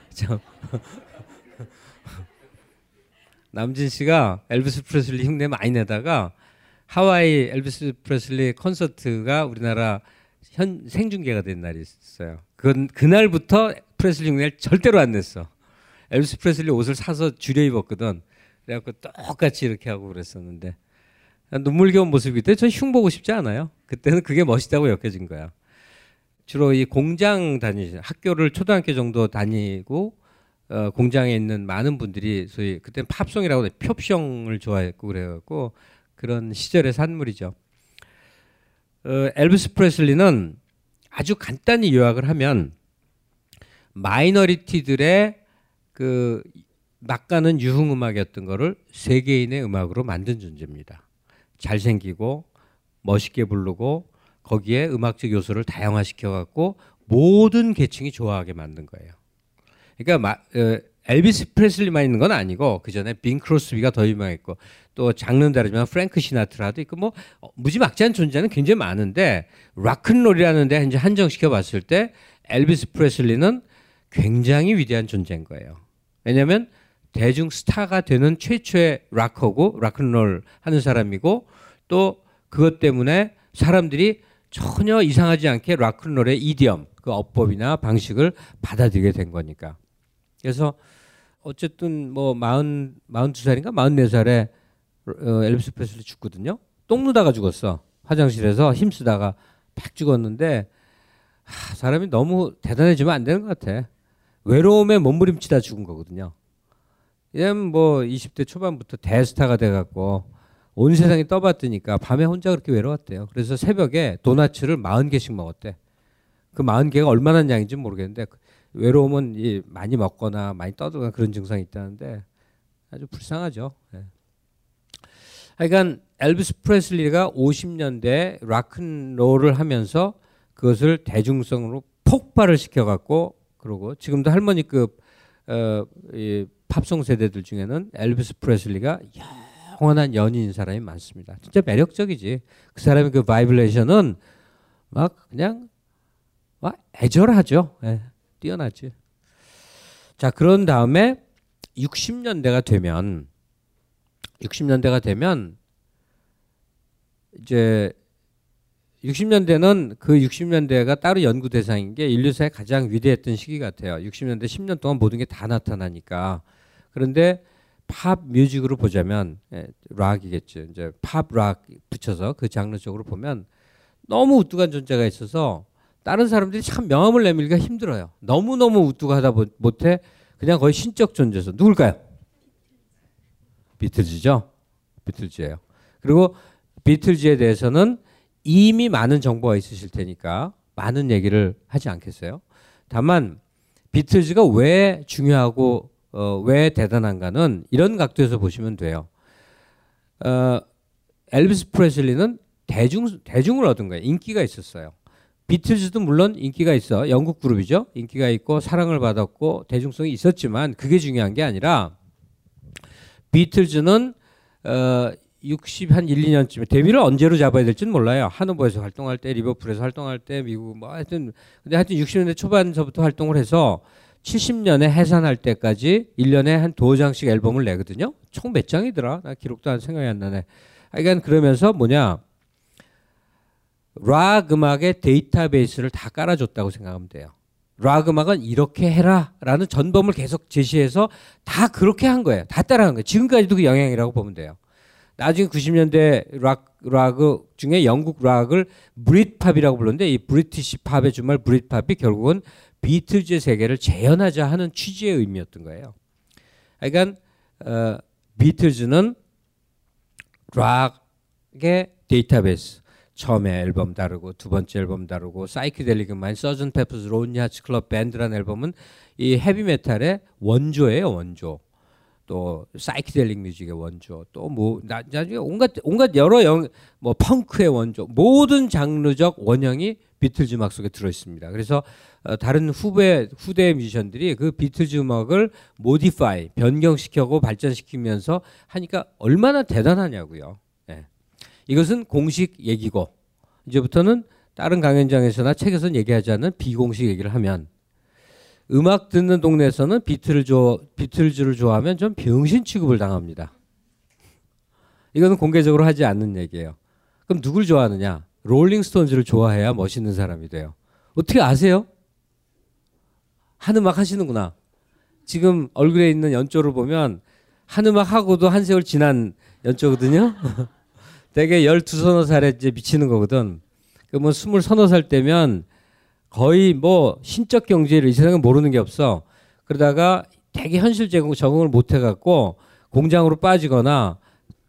남진 씨가 엘비스 프레슬리 흉내 많이 내다가 하와이 엘비스 프레슬리 콘서트가 우리나라 생중계가 된 날이 있어요. 그날부터 프레슬리 흉내를 절대로 안 냈어. 엘비스 프레슬리 옷을 사서 줄여 입었거든. 그래갖고 똑같이 이렇게 하고 그랬었는데, 눈물겨운 모습이기 때문에 저 흉 보고 싶지 않아요. 그때는 그게 멋있다고 여겨진 거야. 주로 이 공장 다니시는, 학교를 초등학교 정도 다니고 공장에 있는 많은 분들이 소위 그때는 팝송이라고 해서 팝송을 좋아했고 그래갖고 그런 시절의 산물이죠. 엘비스 프레슬리는 아주 간단히 요약을 하면 마이너리티들의 그 막가는 유흥 음악이었던 거를 세계인의 음악으로 만든 존재입니다. 잘생기고 멋있게 부르고 거기에 음악적 요소를 다양화시켜갖고 모든 계층이 좋아하게 만든 거예요. 그러니까 엘비스 프레슬리만 있는 건 아니고 그 전에 빈 크로스비가 더 유명했고 또 장르는 다르지만 프랭크 시나트라도 있고 뭐 무지막지한 존재는 굉장히 많은데, 락큰롤이라는 데 이제 한정시켜 봤을 때 엘비스 프레슬리는 굉장히 위대한 존재인 거예요. 왜냐하면 대중 스타가 되는 최초의 락커고 락큰롤 하는 사람이고, 또 그것 때문에 사람들이 전혀 이상하지 않게 락큰롤의 이디엄, 그 어법이나 방식을 받아들이게 된 거니까. 그래서 어쨌든 뭐 42살인가 44살에 엘비스 프레슬리 죽거든요. 똥 누다가 죽었어. 화장실에서 힘쓰다가 팍 죽었는데, 사람이 너무 대단해지면 안 되는 것 같아. 외로움에 몸부림치다 죽은 거거든요. 얘는 뭐 20대 초반부터 대스타가 돼갖고 온 세상이 떠받드니까 밤에 혼자 그렇게 외로웠대요. 그래서 새벽에 도나츠를 40개씩 먹었대. 그 40개가 얼마나 양인지 모르겠는데 외로움은 많이 먹거나 많이 떠들거나 그런 증상이 있다는데 아주 불쌍하죠. 그러니까 엘비스 프레슬리가 50년대 락큰롤을 하면서 그것을 대중성으로 폭발을 시켜갖고 그러고 지금도 할머니급 이 팝송 세대들 중에는 엘비스 프레슬리가 영원한 연인인 사람이 많습니다. 진짜 매력적이지. 그 사람의 그 바이브레이션은 막 그냥 막 애절하죠. 예, 뛰어나지. 자, 그런 다음에 60년대가 되면 이제 60년대는 그 60년대가 따로 연구 대상인 게 인류사의 가장 위대했던 시기 같아요. 60년대 10년 동안 모든 게 다 나타나니까. 그런데 팝 뮤직으로 보자면 락이겠죠. 이제 팝 락 붙여서 그 장르 쪽으로 보면 너무 우뚝한 존재가 있어서 다른 사람들이 참 명함을 내밀기가 힘들어요. 너무너무 우뚝하다 못해 그냥 거의 신적 존재에서. 누굴까요? 비틀즈죠. 비틀즈예요. 그리고 비틀즈에 대해서는 이미 많은 정보가 있으실 테니까 많은 얘기를 하지 않겠어요. 다만 비틀즈가 왜 중요하고 왜 대단한가는 이런 각도에서 보시면 돼요. 엘비스 프레슬리는 대중을 얻은 거예요. 인기가 있었어요. 비틀즈도 물론 인기가 있어. 영국 그룹이죠. 인기가 있고 사랑을 받았고 대중성이 있었지만 그게 중요한 게 아니라 비틀즈는 60한 1, 2년쯤에 데뷔를 언제로 잡아야 될지는 몰라요. 하노버에서 활동할 때, 리버풀에서 활동할 때, 미국 뭐 하여튼 근데 하여튼 60년대 초반서부터 활동을 해서 70년에 해산할 때까지 1년에 한 2장씩 앨범을 내거든요. 총 몇 장이더라? 나 기록도 안 생각이 안 나네. 하여간 그러면서 뭐냐, 락 음악의 데이터베이스를 다 깔아줬다고 생각하면 돼요. 락 음악은 이렇게 해라 라는 전범을 계속 제시해서 다 그렇게 한 거예요. 다 따라한 거예요. 지금까지도 그 영향이라고 보면 돼요. 나중에 90년대 락 중에 영국 락을 브릿팝이라고 불렀는데, 이 브리티시 팝의 주말 브릿팝이 결국은 비틀즈의 세계를 재현하자 하는 취지의 의미였던 거예요. 그러니까 비틀즈는 락의 데이터베이스, 처음에 앨범 다루고 두 번째 앨범 다루고 사이키델릭 음악, 서전 페퍼스 론 야츠 클럽 밴드라는 앨범은 이 헤비메탈의 원조예요. 원조. 또 사이키델릭 뮤직의 원조, 또 뭐 나중에 온갖 여러 뭐 펑크의 원조, 모든 장르적 원형이 비틀즈 음악 속에 들어 있습니다. 그래서 다른 후대 뮤지션들이 그 비틀즈 음악을 모디파이, 변경시켜고 발전시키면서 하니까 얼마나 대단하냐고요. 예. 이것은 공식 얘기고, 이제부터는 다른 강연장에서나 책에서는 얘기하지 않는 비공식 얘기를 하면, 음악 듣는 동네에서는 비틀즈를 좋아하면 좀 병신 취급을 당합니다. 이거는 공개적으로 하지 않는 얘기예요. 그럼 누굴 좋아하느냐? 롤링스톤즈를 좋아해야 멋있는 사람이 돼요. 어떻게 아세요? 한 음악 하시는구나. 지금 얼굴에 있는 연조를 보면 한 음악 하고도 한 세월 지난 연조거든요. 되게 12서너 살에 이제 미치는 거거든. 그러면 20서너 살 때면 거의 뭐 신적 경제를 이 세상에 모르는 게 없어. 그러다가 되게 현실 적응을 못 해갖고 공장으로 빠지거나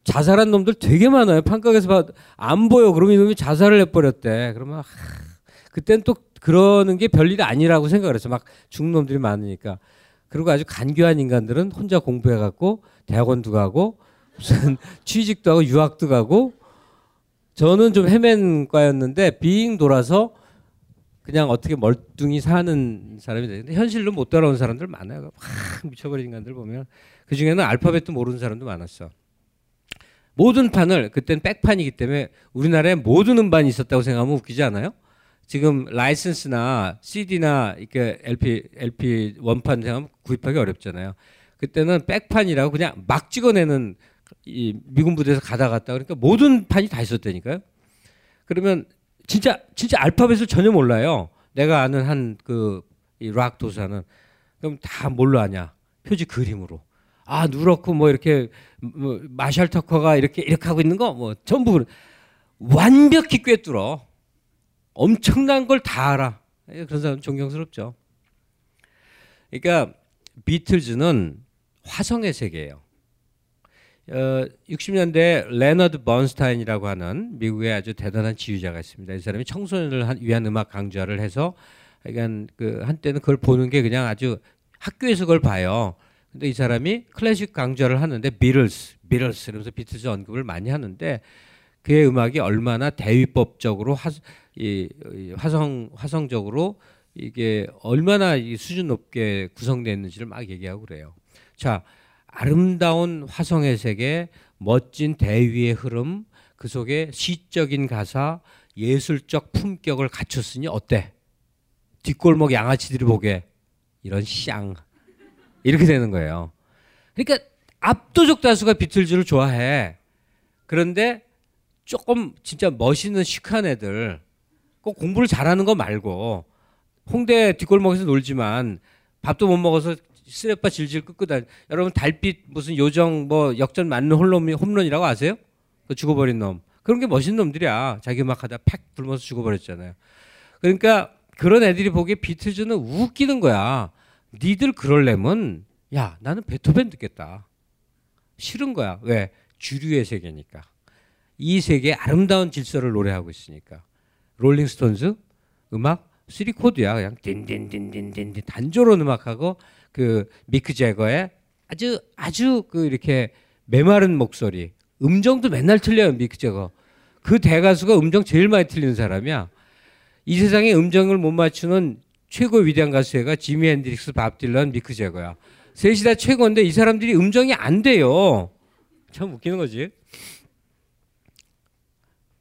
자살한 놈들 되게 많아요. 판각에서 봐도 안 보여. 그러면 이놈이 자살을 해버렸대. 그러면 그땐 또 그러는 게 별일 아니라고 생각을 했어. 막 죽는 놈들이 많으니까. 그리고 아주 간교한 인간들은 혼자 공부해갖고 대학원도 가고 무슨 취직도 하고 유학도 가고. 저는 좀 헤맨 과였는데 빙 돌아서 그냥 어떻게 멀뚱히 사는 사람이 되는데, 현실로 못 따라온 사람들 많아요. 확 미쳐버린 인간들 보면. 그중에는 알파벳도 모르는 사람도 많았어. 모든 판을, 그때는 백판이기 때문에 우리나라에 모든 음반이 있었다고 생각하면 웃기지 않아요? 지금 라이선스나 CD나 이렇게 LP 원판 생각하면 구입하기 어렵잖아요. 그때는 백판이라고 그냥 막 찍어내는, 이 미군 부대에서 가다 갔다 그러니까 모든 판이 다 있었다니까요. 그러면 진짜 알파벳을 전혀 몰라요. 내가 아는 한 그 이 락 도사는. 그럼 다 뭘로 아냐? 표지 그림으로. 아, 누렇고 뭐 이렇게 뭐 마샬 터커가 이렇게 하고 있는 거 뭐 전부 완벽히 꿰뚫어. 엄청난 걸 다 알아. 그런 사람 존경스럽죠. 그러니까 비틀즈는 화성의 세계예요. 60년대 레너드 번스타인이라고 하는 미국의 아주 대단한 지휘자가 있습니다. 이 사람이 청소년을 위한 음악 강좌를 해서, 그러니까 그 한때는 그걸 보는 게 그냥 아주 학교에서 그걸 봐요. 근데 이 사람이 클래식 강좌를 하는데 비틀스 이러면서 비틀즈 언급을 많이 하는데, 그의 음악이 얼마나 대위법적으로 화성적으로 이게 얼마나 이 수준 높게 구성됐는지를 막 얘기하고 그래요. 자, 아름다운 화성의 세계, 멋진 대위의 흐름, 그 속에 시적인 가사, 예술적 품격을 갖췄으니 어때? 뒷골목 양아치들이 보게. 이런 쌍. 이렇게 되는 거예요. 그러니까 압도적 다수가 비틀즈를 좋아해. 그런데 조금 진짜 멋있는 시크한 애들, 꼭 공부를 잘하는 거 말고 홍대 뒷골목에서 놀지만 밥도 못 먹어서 쓰레빠 질질 끄고 다니. 여러분 달빛 무슨 요정 뭐 역전 맞는 홈런이라고 아세요? 그 죽어버린 놈. 그런 게 멋있는 놈들이야. 자기 음악 하다 팍 굶어서 죽어버렸잖아요. 그러니까 그런 애들이 보기에 비틀즈는 웃기는 거야. 니들 그럴래면 야 나는 베토벤 듣겠다. 싫은 거야. 왜? 주류의 세계니까. 이 세계의 아름다운 질서를 노래하고 있으니까. 롤링스톤즈 음악 3코드야. 그냥 딘딘딘딘딘 단조로운 음악하고 그 미크 재거의 아주 그 이렇게 메마른 목소리. 음정도 맨날 틀려요. 미크 재거. 그 대가수가 음정 제일 많이 틀리는 사람이야. 이 세상에 음정을 못 맞추는 최고의 위대한 가수가 지미 핸드릭스, 밥 딜런, 미크 재거야. 셋이 다 최고인데 이 사람들이 음정이 안 돼요. 참 웃기는 거지.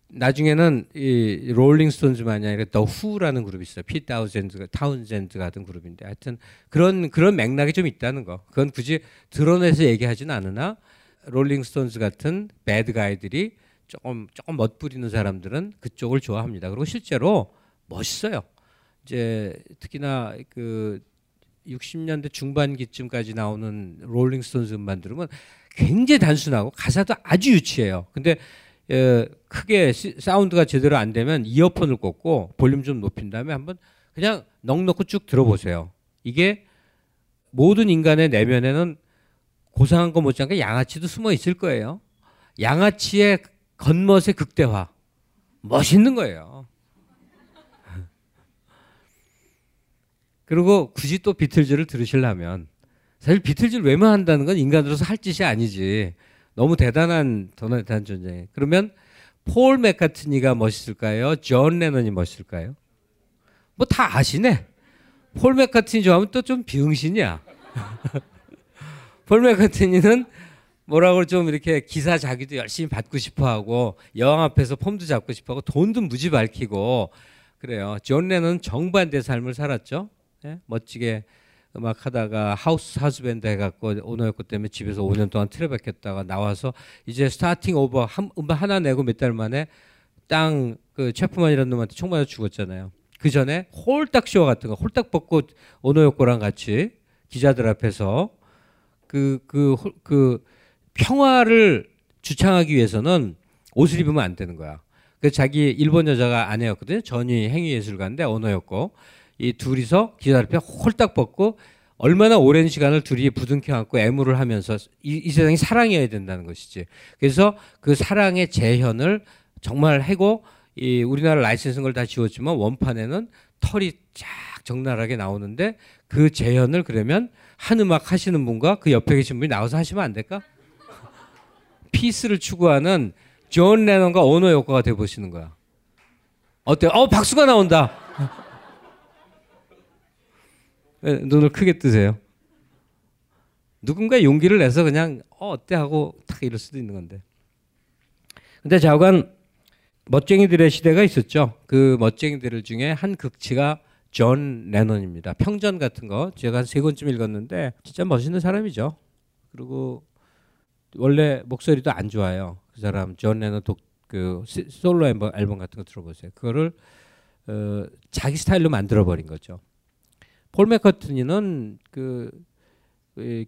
나중에는 이 롤링스톤즈 만이 아니라 더후라는 그룹이 있어요. 피 타운젠드 같은 그룹인데 하여튼 그런 맥락이 좀 있다는 거. 그건 굳이 드러내서 얘기하진 않으나 롤링스톤즈 같은 배드 가이들이 조금 멋부리는 사람들은 그쪽을 좋아합니다. 그리고 실제로 멋있어요. 이제 특히나 그 60년대 중반기쯤까지 나오는 롤링스톤즈 음반 들으면 굉장히 단순하고 가사도 아주 유치해요. 근데 크게 사운드가 제대로 안 되면 이어폰을 꽂고 볼륨 좀 높인 다음에 한번 그냥 넉넉히 쭉 들어보세요. 이게 모든 인간의 내면에는 고상한 거 못지않게 양아치도 숨어 있을 거예요. 양아치의 겉멋의 극대화. 멋있는 거예요. 그리고 굳이 또 비틀즈를 들으시려면 사실 비틀즈를 외면한다는 건 인간으로서 할 짓이 아니지. 너무 대단한 존재예요. 그러면 폴 맥카트니가 멋있을까요? 존 레논이 멋있을까요? 뭐 다 아시네. 폴 맥카트니 좋아하면 또 좀 비응신이야. 폴 맥카트니는 뭐라고 좀 이렇게 기사 자기도 열심히 받고 싶어하고 여왕 앞에서 폼도 잡고 싶어하고 돈도 무지 밝히고 그래요. 존 레논은 정반대 삶을 살았죠. 네? 멋지게 음악하다가 하우스밴드 해갖고 오너였고 때문에 집에서 5년 동안 틀어박혔다가 나와서 이제 스타팅 오버 음반 하나 내고 몇 달 만에 땅 그 체프만이라는 놈한테 총 맞아 죽었잖아요. 그 전에 홀딱 쇼 같은 거 홀딱 벗고 오너였고랑 같이 기자들 앞에서 그 평화를 주창하기 위해서는 옷을 입으면 안 되는 거야. 그 자기 일본 여자가 아내였거든요. 전이 행위예술가인데 오너였고. 이 둘이서 기자 앞에 홀딱 벗고 얼마나 오랜 시간을 둘이 부둥켜 안고 애무를 하면서 이 세상이 사랑이어야 된다는 것이지. 그래서 그 사랑의 재현을 정말 해고 이 우리나라 라이센스 걸 다 지웠지만 원판에는 털이 쫙 적나라하게 나오는데 그 재현을 그러면 한 음악 하시는 분과 그 옆에 계신 분이 나와서 하시면 안 될까? 피스를 추구하는 존 레논과 오너 요코가 돼보시는 거야. 어때요? 박수가 나온다. 눈을 크게 뜨세요. 누군가 용기를 내서 그냥 어때 하고 탁 이럴 수도 있는 건데. 근데 좌우간 멋쟁이들의 시대가 있었죠. 그 멋쟁이들 중에 한 극치가 존 레논입니다. 평전 같은 거 제가 한 3권쯤 읽었는데 진짜 멋있는 사람이죠. 그리고 원래 목소리도 안 좋아요. 그 사람 존 레논 그 솔로 앨범 같은 거 들어보세요. 그거를 자기 스타일로 만들어버린 거죠. 폴 맥카트니는 그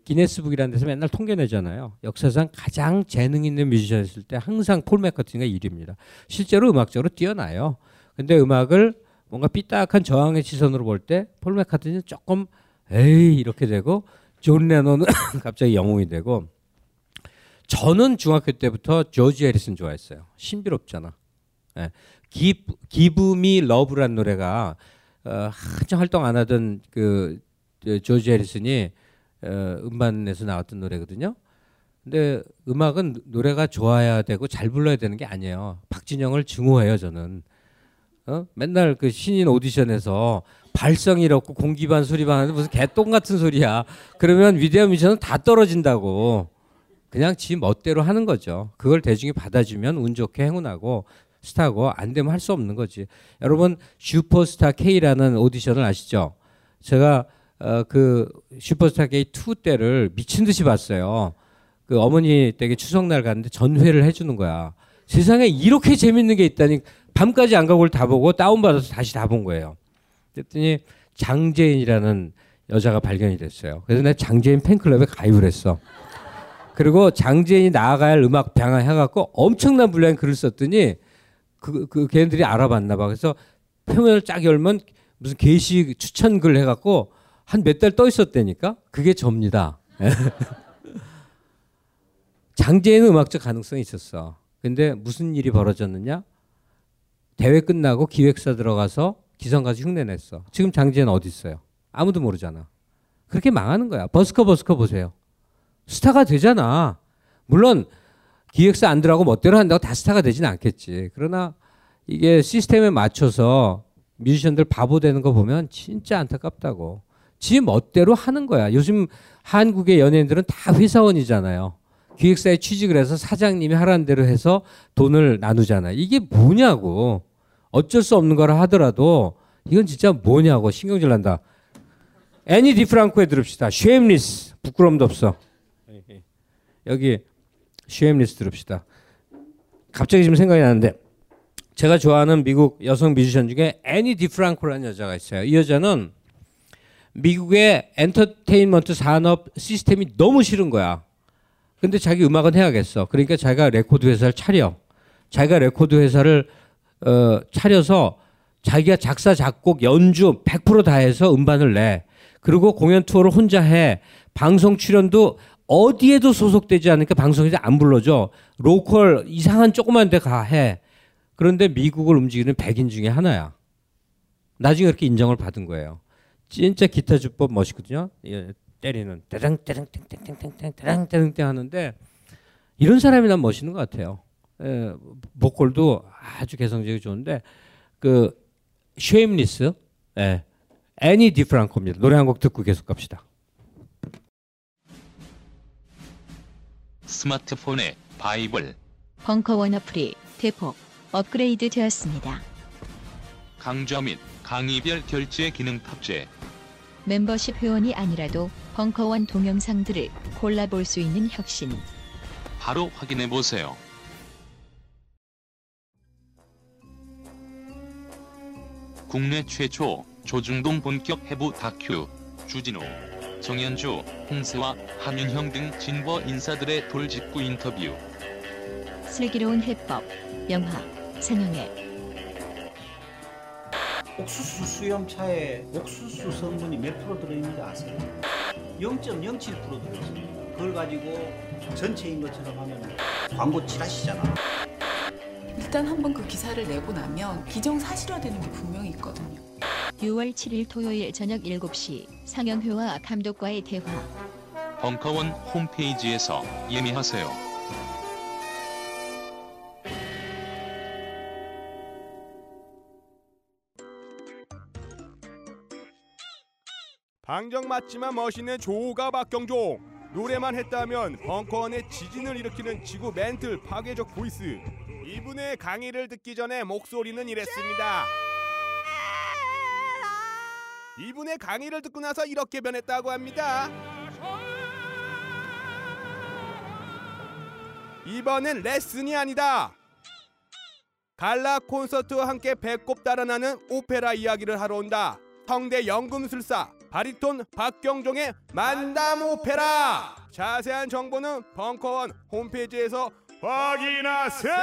기네스북이라는 데서 맨날 통계내잖아요. 역사상 가장 재능 있는 뮤지션이었을 때 항상 폴 맥카트니가 1위입니다. 실제로 음악적으로 뛰어나요. 근데 음악을 뭔가 삐딱한 저항의 시선으로 볼 때 폴 맥카트니는 조금 에이 이렇게 되고 존 레논은 갑자기 영웅이 되고. 저는 중학교 때부터 조지 해리슨 좋아했어요. 신비롭잖아. 네. Give Me Love라는 노래가 한참 활동 안 하던 그 조지 해리슨이 음반에서 나왔던 노래거든요. 근데 음악은 노래가 좋아야 되고 잘 불러야 되는 게 아니에요. 박진영을 증오해요, 저는. 어? 맨날 그 신인 오디션에서 발성 이렇고 공기반 수리반 하는데 무슨 개똥 같은 소리야. 그러면 위대한 뮤지션은 다 떨어진다고. 그냥 지 멋대로 하는 거죠. 그걸 대중이 받아주면 운 좋게 행운하고 스타고 안 되면 할 수 없는 거지. 여러분 슈퍼스타 K라는 오디션을 아시죠? 제가 그 슈퍼스타 K 2 때를 미친 듯이 봤어요. 그 어머니 댁에 추석날 갔는데 전회를 해주는 거야. 세상에 이렇게 재밌는 게 있다니. 밤까지 안 가고 다 보고 다운받아서 다시 다 본 거예요. 그랬더니 장재인이라는 여자가 발견이 됐어요. 그래서 내가 장재인 팬클럽에 가입을 했어. 그리고 장재인이 나아가야 할 음악 방향 해갖고 엄청난 분량의 글을 썼더니 그 걔네들이 알아봤나 봐. 그래서 표면을 쫙 열면 무슨 게시 추천 글 해갖고 한 몇 달 떠 있었다니까. 그게 접니다. 장재인은 음악적 가능성이 있었어. 근데 무슨 일이 벌어졌느냐? 대회 끝나고 기획사 들어가서 기성 가수 흉내냈어. 지금 장재인 어디 있어요? 아무도 모르잖아. 그렇게 망하는 거야. 버스커 보세요. 스타가 되잖아. 물론 기획사 안 들어가고 멋대로 한다고 다 스타가 되진 않겠지. 그러나 이게 시스템에 맞춰서 뮤지션들 바보 되는 거 보면 진짜 안타깝다고. 지 멋대로 하는 거야. 요즘 한국의 연예인들은 다 회사원이잖아요. 기획사에 취직을 해서 사장님이 하라는 대로 해서 돈을 나누잖아요. 이게 뭐냐고. 어쩔 수 없는 거라 하더라도 이건 진짜 뭐냐고. 신경질 난다. 애니 디프랑코에 들읍시다. 쉐임리스. 부끄럼도 없어. 여기 쉐임리스 들읍시다. 갑자기 지금 생각이 나는데 제가 좋아하는 미국 여성 뮤지션 중에 애니 디프랑코라는 여자가 있어요. 이 여자는 미국의 엔터테인먼트 산업 시스템이 너무 싫은 거야. 근데 자기 음악은 해야겠어. 그러니까 자기가 레코드 회사를 차려. 자기가 레코드 회사를 차려서 자기가 작사, 작곡, 연주 100% 다 해서 음반을 내. 그리고 공연 투어를 혼자 해. 방송 출연도 어디에도 소속되지 않으니까 방송에서 안 불러줘. 로컬 이상한 조그만 데 가 해. 그런데 미국을 움직이는 백인 중에 하나야. 나중에 그렇게 인정을 받은 거예요. 진짜 기타 주법 멋있거든요. 때리는 대당땡땡땡땡땡땡땡땡땡 하는데 이런 사람이 난 멋있는 것 같아요. 예, 보컬도 아주 개성적이 좋은데 그 쉐임리스, 예, 애니 디프랑코입니다. 노래 한 곡 듣고 계속 갑시다. 스마트폰에 바이블 벙커원 어플이 대폭 업그레이드 되었습니다. 강좌 및 강의별 결제 기능 탑재. 멤버십 회원이 아니라도 벙커원 동영상들을 골라볼 수 있는 혁신. 바로 확인해보세요. 국내 최초 조중동 본격 해부 다큐. 주진우, 정현주, 홍세화, 한윤형 등 진보 인사들의 돌직구 인터뷰. 슬기로운 해법. 영화 상영회. 옥수수 수염차에 옥수수 성분이 몇 프로 들어있는지 아세요? 0.07% 들어있습니다. 그걸 가지고 전체인 것처럼 하면 광고 칠하시잖아. 일단 한번 그 기사를 내고 나면 기정사실화되는 게 분명히 있거든요. 6월 7일 토요일 저녁 7시 상영회와 감독과의 대화. 벙커원 홈페이지에서 예매하세요. 방정 맞지만 멋있는 조가 박경종. 노래만 했다면 벙커원의 지진을 일으키는 지구 멘틀 파괴적 보이스. 이분의 강의를 듣기 전에 목소리는 이랬습니다. 이분의 강의를 듣고 나서 이렇게 변했다고 합니다. 이번엔 레슨이 아니다. 갈라 콘서트와 함께 배꼽 달아나는 오페라 이야기를 하러 온다. 성대 연금술사 바리톤 박경종의 만담 오페라. 자세한 정보는 벙커원 홈페이지에서 확인하세요.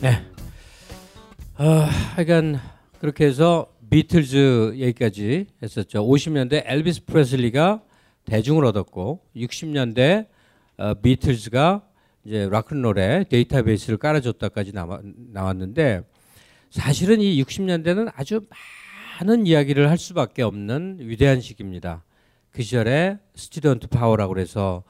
네. 하여간 그렇게 해서 비틀즈 얘기까지 했었죠. 50년대 엘비스 프레슬리가 대중을 얻었고 60년대 비틀즈가 이제 락큰롤에 데이터베이스를 깔아줬다까지 나왔는데 사실은 이 60년대는 아주 많은 이야기를 할 수밖에 없는 위대한 시기입니다. 그 시절에 스튜던트 파워라고 해서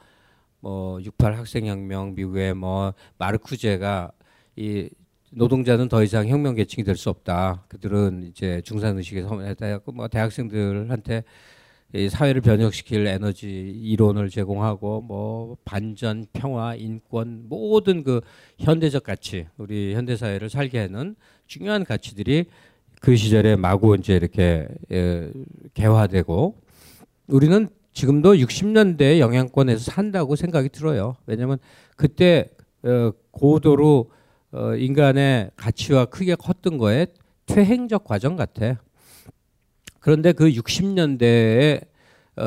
뭐 68 학생혁명, 미국의 뭐 마르쿠제가 이 노동자는 더 이상 혁명 계층이 될 수 없다. 그들은 이제 중산의식에 서문했다고 뭐 대학생들한테 이 사회를 변혁시킬 에너지 이론을 제공하고 뭐 반전, 평화, 인권 모든 그 현대적 가치, 우리 현대 사회를 살게 하는 중요한 가치들이 그 시절에 마구 이제 이렇게 개화되고 우리는 지금도 60년대 영향권에서 산다고 생각이 들어요. 왜냐하면 그때 고도로 인간의 가치와 크게 컸던 거에 퇴행적 과정 같아. 그런데 그 60년대의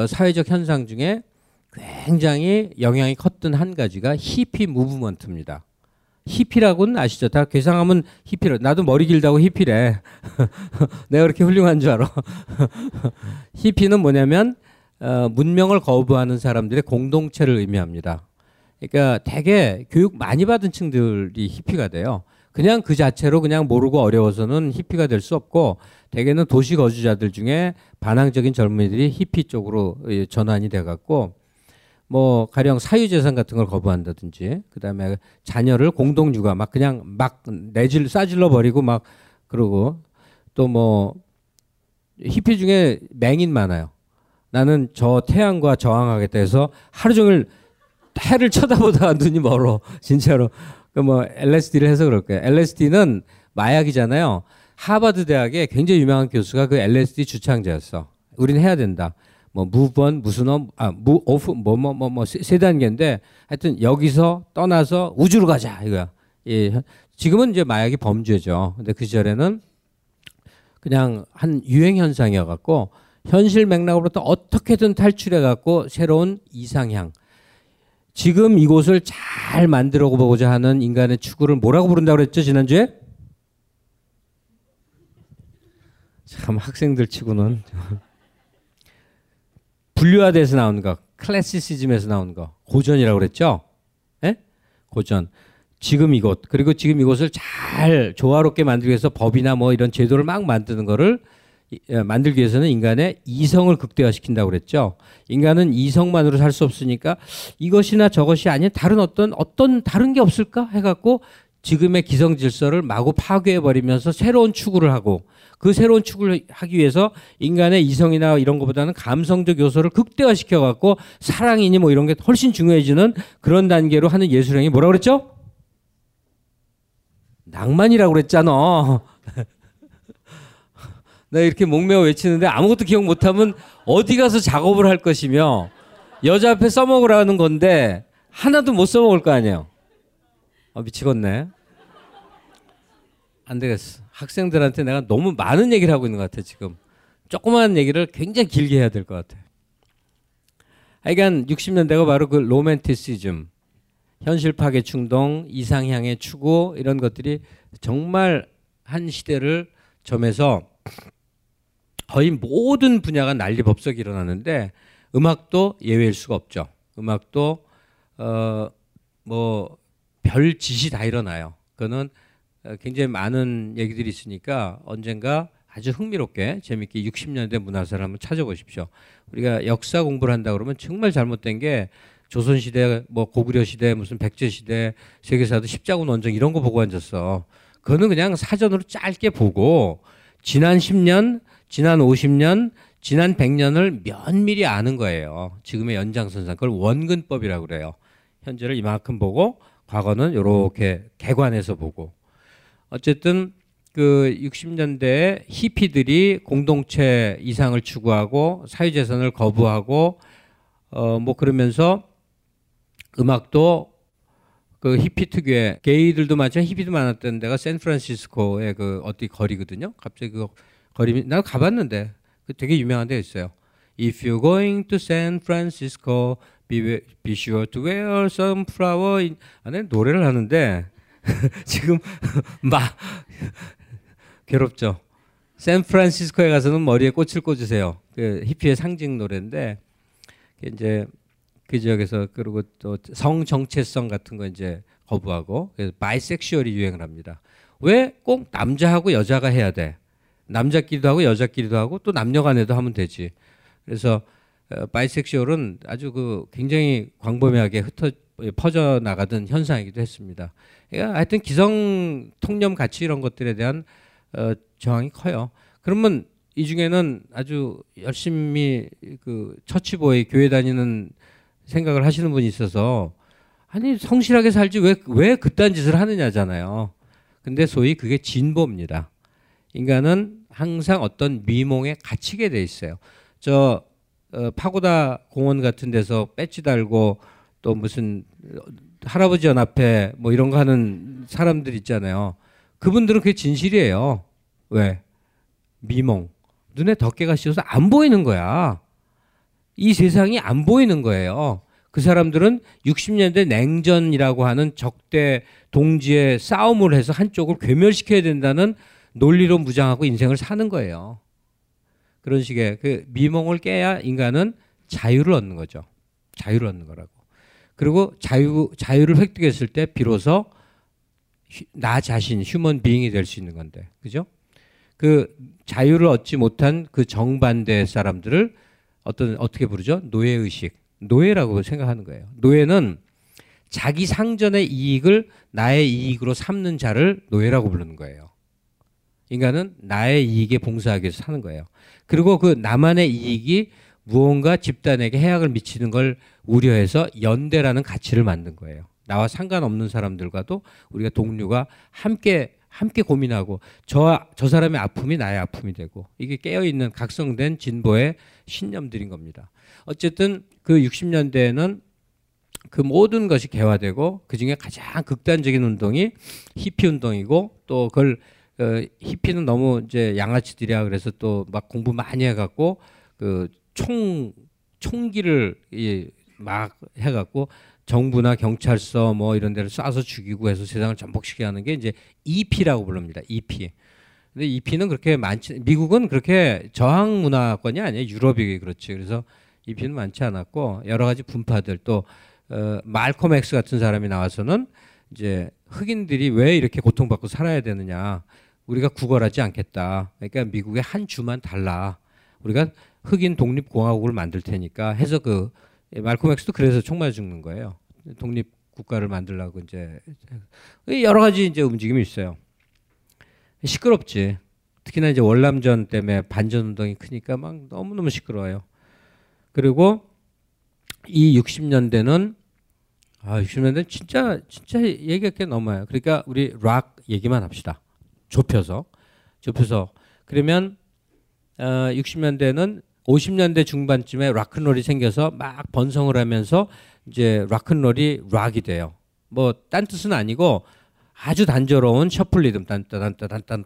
사회적 현상 중에 굉장히 영향이 컸던 한 가지가 히피 무브먼트입니다. 히피라고는 아시죠? 다 괴상하면 히피라. 나도 머리 길다고 히피래. 내가 그렇게 훌륭한 줄 알아. 히피는 뭐냐면 문명을 거부하는 사람들의 공동체를 의미합니다. 그러니까 되게 교육 많이 받은 층들이 히피가 돼요. 그냥 그 자체로 그냥 모르고 어려워서는 히피가 될 수 없고 대개는 도시 거주자들 중에 반항적인 젊은이들이 히피 쪽으로 전환이 돼갖고 뭐 가령 사유재산 같은 걸 거부한다든지 그다음에 자녀를 공동육아 막 그냥 막 내질 싸질러 버리고 막 그러고 또 뭐 히피 중에 맹인 많아요. 나는 저 태양과 저항하겠다 해서 하루 종일 해를 쳐다보다가 눈이 멀어. 진짜로. 그 뭐 LSD를 해서 그럴 거예요. LSD는 마약이잖아요. 하버드 대학의 굉장히 유명한 교수가 그 LSD 주창자였어. 우린 해야 된다. 뭐 무번 무슨 무오프 뭐뭐뭐뭐 세 단계인데 하여튼 여기서 떠나서 우주로 가자 이거야. 예. 지금은 이제 마약이 범죄죠. 근데 그 시절에는 그냥 한 유행 현상이어 갖고 현실 맥락으로부터 어떻게든 탈출해 갖고 새로운 이상향 지금 이곳을 잘 만들어 보고자 하는 인간의 추구를 뭐라고 부른다고 그랬죠, 지난주에? 참, 학생들 치고는. 분류화돼서 나온 거, 클래시시즘에서 나온 거, 고전이라고 그랬죠? 예? 고전. 지금 이곳, 그리고 지금 이곳을 잘 조화롭게 만들기 위해서 법이나 뭐 이런 제도를 막 만드는 거를 만들기 위해서는 인간의 이성을 극대화시킨다고 그랬죠. 인간은 이성만으로 살 수 없으니까 이것이나 저것이 아닌 다른 어떤 다른 게 없을까 해갖고 지금의 기성 질서를 마구 파괴해버리면서 새로운 추구를 하고 그 새로운 추구를 하기 위해서 인간의 이성이나 이런 것보다는 감성적 요소를 극대화시켜갖고 사랑이니 뭐 이런 게 훨씬 중요해지는 그런 단계로 하는 예술행위 뭐라고 그랬죠? 낭만이라고 그랬잖아. 나 이렇게 목매어 외치는데 아무것도 기억 못하면 어디 가서 작업을 할 것이며 여자 앞에 써먹으라는 건데 하나도 못 써먹을 거 아니에요. 미치겠네. 안 되겠어. 학생들한테 내가 너무 많은 얘기를 하고 있는 것 같아 지금. 조그마한 얘기를 굉장히 길게 해야 될 것 같아. 하여간 60년대가 바로 그 로맨티시즘, 현실 파괴 충동, 이상향의 추구 이런 것들이 정말 한 시대를 점해서 거의 모든 분야가 난리법석이 일어나는데 음악도 예외일 수가 없죠. 음악도 뭐 별 짓이 다 일어나요. 그거는 굉장히 많은 얘기들이 있으니까 언젠가 아주 흥미롭게 재밌게 60년대 문화사를 한번 찾아보십시오. 우리가 역사 공부를 한다 그러면 정말 잘못된 게 조선시대, 뭐 고구려시대, 무슨 백제시대, 세계사도 십자군 원정 이런 거 보고 앉았어. 그거는 그냥 사전으로 짧게 보고 지난 10년, 지난 50년, 지난 100년을 면밀히 아는 거예요. 지금의 연장선상. 그걸 원근법이라고 그래요. 현재를 이만큼 보고 과거는 이렇게 개관해서 보고. 어쨌든 그 60년대에 히피들이 공동체 이상을 추구하고 사유재산을 거부하고 뭐 그러면서 음악도 그 히피 특유의 게이들도 많지만 히피도 많았던 데가 샌프란시스코의 그 어디 거리거든요. 갑자기 그 거리 나 가봤는데 그 되게 유명한 데 있어요. If you're going to San Francisco, be sure to wear some flower. 안에 노래를 하는데 지금 막 괴롭죠. 샌프란시스코에 가서는 머리에 꽃을 꽂으세요. 그 히피의 상징 노래인데 이제 그 지역에서 그리고 또 성 정체성 같은 거 이제 거부하고 그래서 바이섹슈얼이 유행을 합니다. 왜 꼭 남자하고 여자가 해야 돼? 남자끼리도 하고 여자끼리도 하고 또 남녀간에도 하면 되지. 그래서 바이섹슈얼은 아주 그 굉장히 광범위하게 퍼져 나가던 현상이기도 했습니다. 그러니까 하여튼 기성 통념 가치 이런 것들에 대한 저항이 커요. 그러면 이 중에는 아주 열심히 그 처치보이 교회 다니는 생각을 하시는 분이 있어서 아니 성실하게 살지 왜 그딴 짓을 하느냐잖아요. 근데 소위 그게 진보입니다. 인간은 항상 어떤 미몽에 갇히게 돼 있어요. 저 파고다 공원 같은 데서 배지 달고 또 무슨 할아버지 연합회 뭐 이런 거 하는 사람들 있잖아요. 그분들은 그게 진실이에요. 왜? 미몽. 눈에 덮개가 씌워서 안 보이는 거야. 이 세상이 안 보이는 거예요. 그 사람들은 60년대 냉전이라고 하는 적대 동지의 싸움을 해서 한쪽을 괴멸시켜야 된다는 논리로 무장하고 인생을 사는 거예요. 그런 식의 그 미몽을 깨야 인간은 자유를 얻는 거죠. 자유를 얻는 거라고. 그리고 자유를 획득했을 때 비로소 나 자신, 휴먼 비잉이 될 수 있는 건데. 그죠? 그 자유를 얻지 못한 그 정반대 사람들을 어떻게 부르죠? 노예의식. 노예라고 생각하는 거예요. 노예는 자기 상전의 이익을 나의 이익으로 삼는 자를 노예라고 부르는 거예요. 인간은 나의 이익에 봉사하기 위해서 사는 거예요. 그리고 그 나만의 이익이 무언가 집단에게 해악을 미치는 걸 우려해서 연대라는 가치를 만든 거예요. 나와 상관없는 사람들과도 우리가 동료가 함께 고민하고 저 사람의 아픔이 나의 아픔이 되고 이게 깨어있는 각성된 진보의 신념들인 겁니다. 어쨌든 그 60년대에는 그 모든 것이 개화되고 그중에 가장 극단적인 운동이 히피 운동이고 또 그걸 히피는 너무 이제 양아치들이야 그래서 또 막 공부 많이 해갖고 그 총기를 막 해갖고 정부나 경찰서 뭐 이런 데를 쏴서 죽이고 해서 세상을 전복시키게 하는 게 이제 EP라고 부릅니다. EP. 근데 EP는 그렇게 미국은 그렇게 저항 문화권이 아니에요. 유럽이 그렇지. 그래서 EP는 많지 않았고 여러 가지 분파들 또 말콤 X 같은 사람이 나와서는 이제 흑인들이 왜 이렇게 고통받고 살아야 되느냐. 우리가 구걸하지 않겠다. 그러니까 미국의 한 주만 달라. 우리가 흑인 독립공화국을 만들 테니까 해서 그 말콤 X도 그래서 총 맞아 죽는 거예요. 독립국가를 만들려고 이제 여러 가지 이제 움직임이 있어요. 시끄럽지. 특히나 이제 월남전 때문에 반전 운동이 크니까 막 너무너무 시끄러워요. 그리고 이 60년대는 60년대는 진짜 얘기할 게 넘어요. 그러니까 우리 락 얘기만 합시다. 좁혀서 그러면 60년대는 50년대 중반쯤에 락큰롤이 생겨서 막 번성을 하면서 이제 락큰롤이 락이 돼요. 뭐 딴 뜻은 아니고 아주 단조로운 셔플 리듬 딴따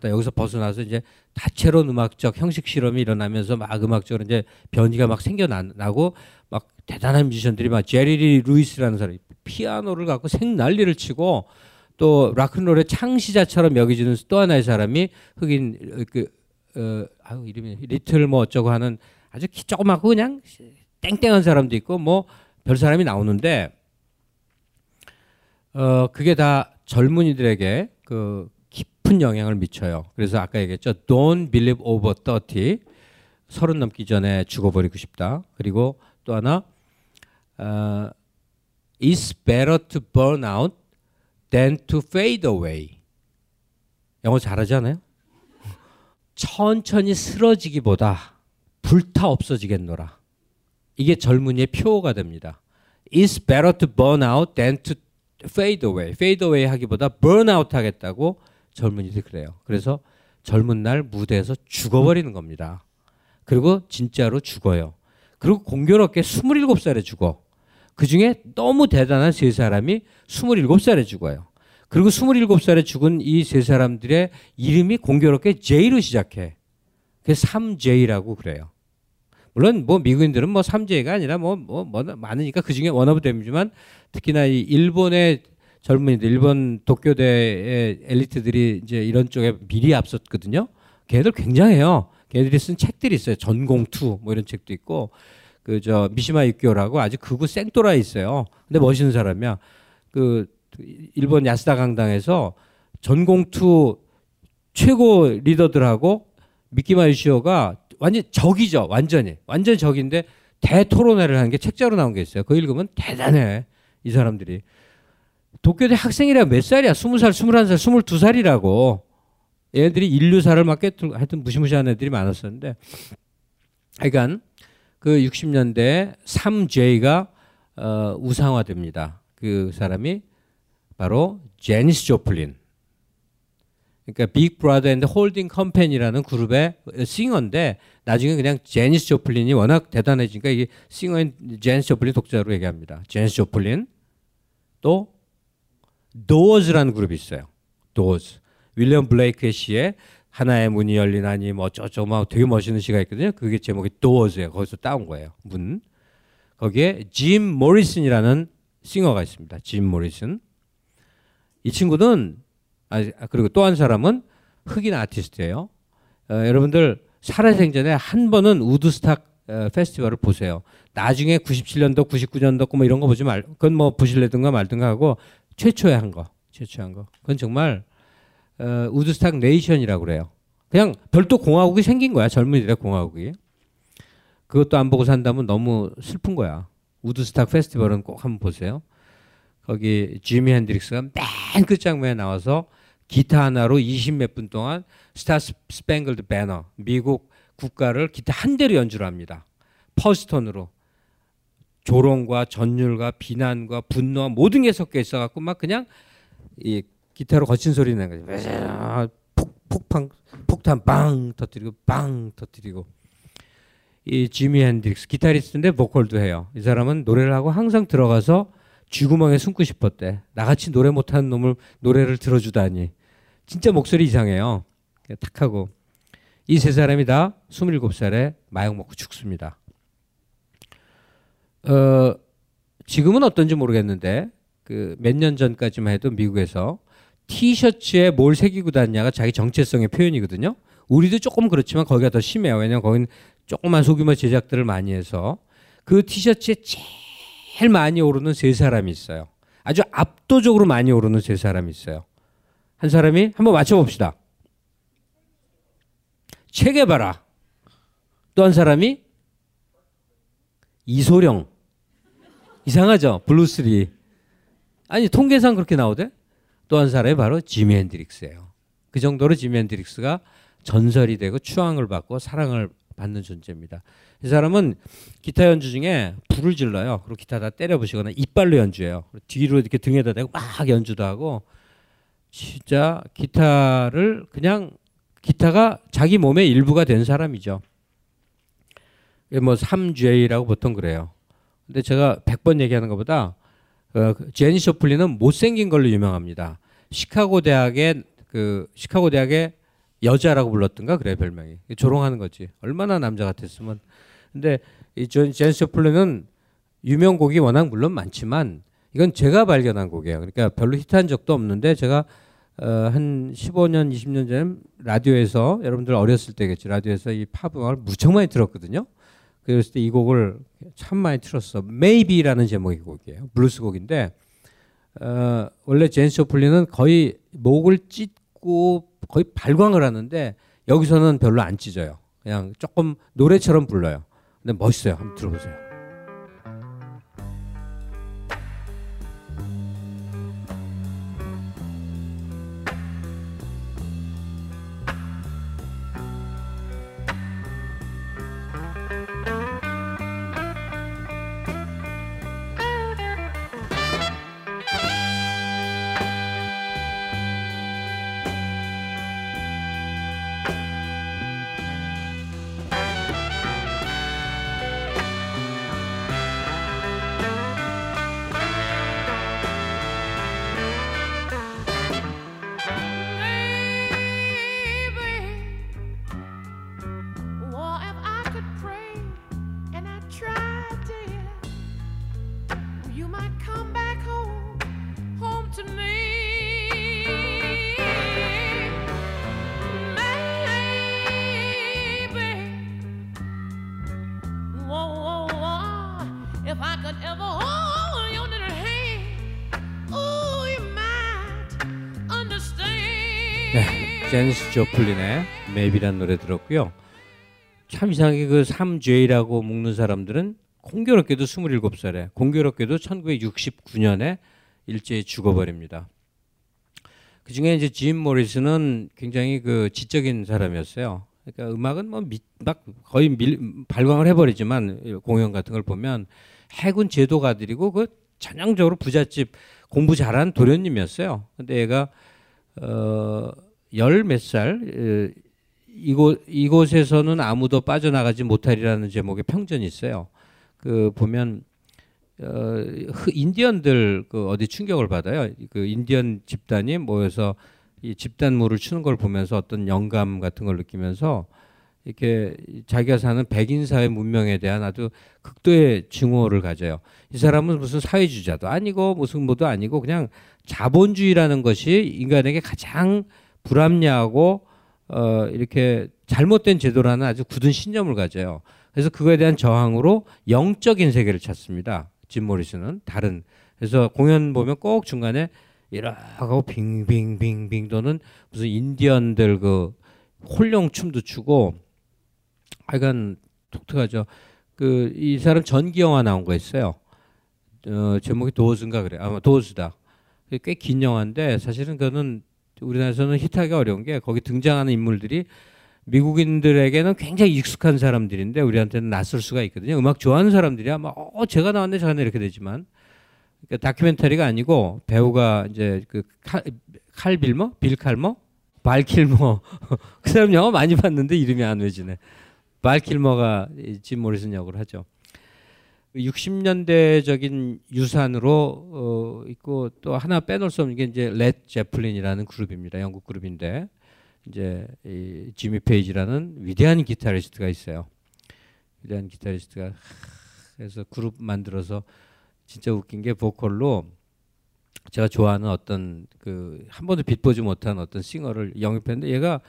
여기서 벗어나서 이제 다채로운 음악적 형식 실험이 일어나면서 막 음악적으로 이제 변이가 막 생겨나고 막 대단한 뮤지션들이 막 제리 루이스라는 사람이 피아노를 갖고 생난리를 치고 또 락큰롤의 창시자처럼 여겨지는 또 하나의 사람이 흑인 이름이 리틀 뭐 어쩌고 하는 아주 조그맣고 그냥 땡땡한 사람도 있고 뭐 별 사람이 나오는데 그게 다 젊은이들에게 그 깊은 영향을 미쳐요. 그래서 아까 얘기했죠. Don't believe over 30. 30 넘기 전에 죽어버리고 싶다. 그리고 또 하나 It's better to burn out than to fade away. 영어 잘하지 않아요? 천천히 쓰러지기보다 불타 없어지겠노라. 이게 젊은이의 표어가 됩니다. It's better to burn out than to fade away. fade away 하기보다 burn out 하겠다고 젊은이들이 그래요. 그래서 젊은 날 무대에서 죽어버리는 겁니다. 그리고 진짜로 죽어요. 그리고 공교롭게 27살에 죽어. 그중에 너무 대단한 세 사람이 27살에 죽어요. 그리고 27살에 죽은 이 세 사람들의 이름이 공교롭게 J로 시작해. 그래서 3J라고 그래요. 물론 뭐 미국인들은 뭐 3제가 아니라 많으니까 그중에 원어브 댐이지만 특히나 이 일본의 젊은이들, 일본 도쿄대의 엘리트들이 이제 이런 쪽에 미리 앞섰거든요. 걔들 굉장해요. 걔들이 쓴 책들이 있어요. 전공2 뭐 이런 책도 있고, 그 저 미시마 유키오라고 아주 극우 생또라에 있어요. 근데 멋있는 사람이야. 그 일본 야스다 강당에서 전공2 최고 리더들하고 미키마 유시오가 완전 적이죠. 완전히 적인데 대토론회를 하는 게 책자로 나온 게 있어요. 그거 읽으면 대단해. 이 사람들이. 도쿄대 학생이라 몇 살이야? 20살, 21살, 22살이라고. 얘네들이 인류사를 막 깨뜨리고 하여튼 무시무시한 애들이 많았었는데, 하여간 그 60년대에 3J가 우상화됩니다. 그 사람이 바로 제니스 조플린. 그러니까 빅 브라더 앤드 홀딩 컴퍼니라는 그룹의 싱어인데, 나중에 그냥 제니스 조플린이 워낙 대단해지니까 이게 싱어인 제니스 조플린 독자로 얘기합니다. 제니스 조플린. 또 도어즈라는 그룹이 있어요. 도어즈. 윌리엄 블레이크의 시에 하나의 문이 열리나니 뭐 어쩌고 막 되게 멋있는 시가 있거든요. 그게 제목이 도어즈예요. 거기서 따온 거예요. 문. 거기에 짐 모리슨이라는 싱어가 있습니다. 짐 모리슨. 이 친구는, 그리고 또 한 사람은 흑인 아티스트예요. 여러분들 살아생전에 한 번은 우드스탁 페스티벌을 보세요. 나중에 97년도, 99년도 뭐 이런 거 보지 말고, 그건 뭐 부실래든가 말든가 하고 최초에 한 거. 그건 정말 우드스탁 네이션이라고 그래요. 그냥 별도 공화국이 생긴 거야. 젊은이들의 공화국이. 그것도 안 보고 산다면 너무 슬픈 거야. 우드스탁 페스티벌은 꼭 한번 보세요. 거기 지미 핸드릭스가 맨 끝장면에 나와서 기타 하나로 20몇 분 동안 스타 스팽글드 배너, 미국 국가를 기타 한 대로 연주를 합니다. 퍼스톤으로. 조롱과 전율과 비난과 분노와 모든 게 섞여 있어갖고 막 그냥 이 기타로 거친 소리 나는 거죠. 폭탄 빵 터뜨리고 빵 터뜨리고. 이 지미 핸드릭스 기타리스트인데 보컬도 해요. 이 사람은 노래를 하고 항상 들어가서 쥐구멍에 숨고 싶었대. 나같이 노래 못하는 놈을 노래를 들어주다니. 진짜 목소리 이상해요. 탁 하고. 이 세 사람이 다 27살에 마약 먹고 죽습니다. 지금은 어떤지 모르겠는데 그 몇 년 전까지만 해도 미국에서 티셔츠에 뭘 새기고 다니냐가 자기 정체성의 표현이거든요. 우리도 조금 그렇지만 거기가 더 심해요. 왜냐하면 거기는 조그만 소규모 제작들을 많이 해서. 그 티셔츠에 제일 많이 오르는 세 사람이 있어요. 아주 압도적으로 많이 오르는 세 사람이 있어요. 한 사람이 한번 맞춰봅시다. 체게바라. 또 한 사람이 이소령. 이상하죠? 블루스리. 아니 통계상 그렇게 나오대? 또 한 사람이 바로 지미 핸드릭스예요. 그 정도로 지미 핸드릭스가 전설이 되고 추앙을 받고 사랑을 받는 존재입니다. 이 사람은 기타 연주 중에 불을 질러요. 그리고 기타 다 때려 부시거나 이빨로 연주해요. 뒤로 이렇게 등에다 대고 막 연주도 하고. 진짜 기타를 그냥 기타가 자기 몸의 일부가 된 사람이죠. 뭐 3J라고 보통 그래요. 근데 제가 100번 얘기하는 것보다 제니스 조플린은 못생긴 걸로 유명합니다. 시카고 대학의 여자라고 불렀던가 그래요. 별명이. 조롱하는 거지. 얼마나 남자 같았으면. 근데 이 제니스 조플린은 유명 곡이 워낙 물론 많지만 이건 제가 발견한 곡이에요. 그러니까 별로 히트한 적도 없는데 제가 한 15년, 20년 전에 라디오에서, 여러분들 어렸을 때겠지, 라디오에서 이 팝 음악을 무척 많이 들었거든요. 그랬을 때 이 곡을 참 많이 틀었어. Maybe라는 제목의 곡이에요. 블루스 곡인데, 원래 제니스 조플린은 거의 목을 찢고 거의 발광을 하는데 여기서는 별로 안 찢어요. 그냥 조금 노래처럼 불러요. 근데 멋있어요. 한번 들어보세요. 네, 제니스 조플린의 맵이라는 노래 들었고요. 참 이상하게 그 3J라고 묶는 사람들은 공교롭게도 27살에, 공교롭게도 1969년에 일제히 죽어버립니다. 그 중에 이제 짐 모리슨은 굉장히 그 지적인 사람이었어요. 그러니까 음악은 뭐 막 거의 발광을 해버리지만 공연 같은 걸 보면 해군 제도가들이고 그 전형적으로 부잣집 공부 잘한 도련님이었어요. 근데 얘가 열 몇 살, 이곳에서는 아무도 빠져나가지 못하리라는 제목의 평전이 있어요. 그 보면 인디언들 그 어디 충격을 받아요. 그 인디언 집단이 모여서 이 집단무를 추는 걸 보면서 어떤 영감 같은 걸 느끼면서 이렇게 자기가 사는 백인사회 문명에 대한 아주 극도의 증오를 가져요. 이 사람은 무슨 사회주의자도 아니고 무슨 뭐도 아니고 그냥 자본주의라는 것이 인간에게 가장 불합리하고 이렇게 잘못된 제도라는 아주 굳은 신념을 가져요. 그래서 그거에 대한 저항으로 영적인 세계를 찾습니다. 짐 모리슨은 다른. 그래서 공연 보면 꼭 중간에 이러고 빙빙빙빙 도는 무슨 인디언들 그 홀령 춤도 추고 하여간 독특하죠. 그 이 사람 전기 영화 나온 거 있어요. 제목이 도어즈인가 그래. 아마 도어즈다. 꽤 긴 영화인데 사실은 그거는 우리나라에서는 히트하기 어려운 게 거기 등장하는 인물들이 미국인들에게는 굉장히 익숙한 사람들인데 우리한테는 낯설 수가 있거든요. 음악 좋아하는 사람들이 아마 제가 나왔네 저가 나왔네 이렇게 되지만 그러니까 다큐멘터리가 아니고 배우가 이제 그 발 킬머 그 사람 영화 많이 봤는데 이름이 안 외지네. 발 킬머가 짐 모리슨 역을 하죠. 60년대적인 유산으로 있고 또 하나 빼놓을 수 없는 게 이제 레드 제플린이라는 그룹입니다. 영국 그룹인데 이제 이 지미 페이지라는 위대한 기타리스트가 있어요. 위대한 기타리스트가 그래서 그룹 만들어서 진짜 웃긴 게 보컬로 제가 좋아하는 어떤 그 한 번도 빛보지 못한 어떤 싱어를 영입했는데 얘가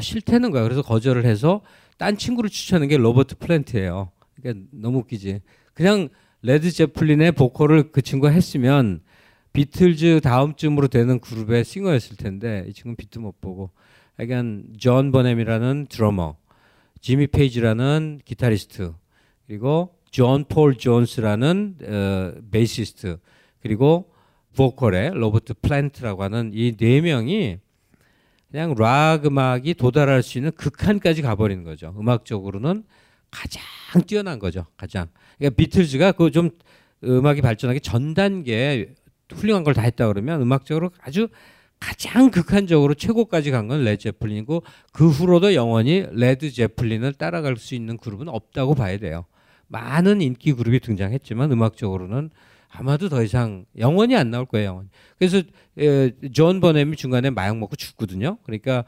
싫다는 거야. 그래서 거절을 해서 딴 친구를 추천한 게 로버트 플랜트예요. 그러니까 너무 웃기지. 그냥 레드 제플린의 보컬을 그 친구가 했으면 비틀즈 다음쯤으로 되는 그룹의 싱어였을 텐데 이 친구는 빛도 못 보고. 그러니까 존 버넴이라는 드러머, 지미 페이지라는 기타리스트, 그리고 존 폴 존스라는 베이시스트, 그리고 보컬의 로버트 플랜트라고 하는 이 네 명이 그냥 락 음악이 도달할 수 있는 극한까지 가버리는 거죠. 음악적으로는 가장 뛰어난 거죠. 가장. 그러니까 비틀즈가 그 좀 음악이 발전하기 전 단계에 훌륭한 걸 다 했다 그러면 음악적으로 아주 가장 극한적으로 최고까지 간 건 레드 제플린이고 그 후로도 영원히 레드 제플린을 따라갈 수 있는 그룹은 없다고 봐야 돼요. 많은 인기 그룹이 등장했지만 음악적으로는 아마도 더 이상 영원히 안 나올 거예요. 영원히. 그래서 존 버넴이 중간에 마약 먹고 죽거든요. 그러니까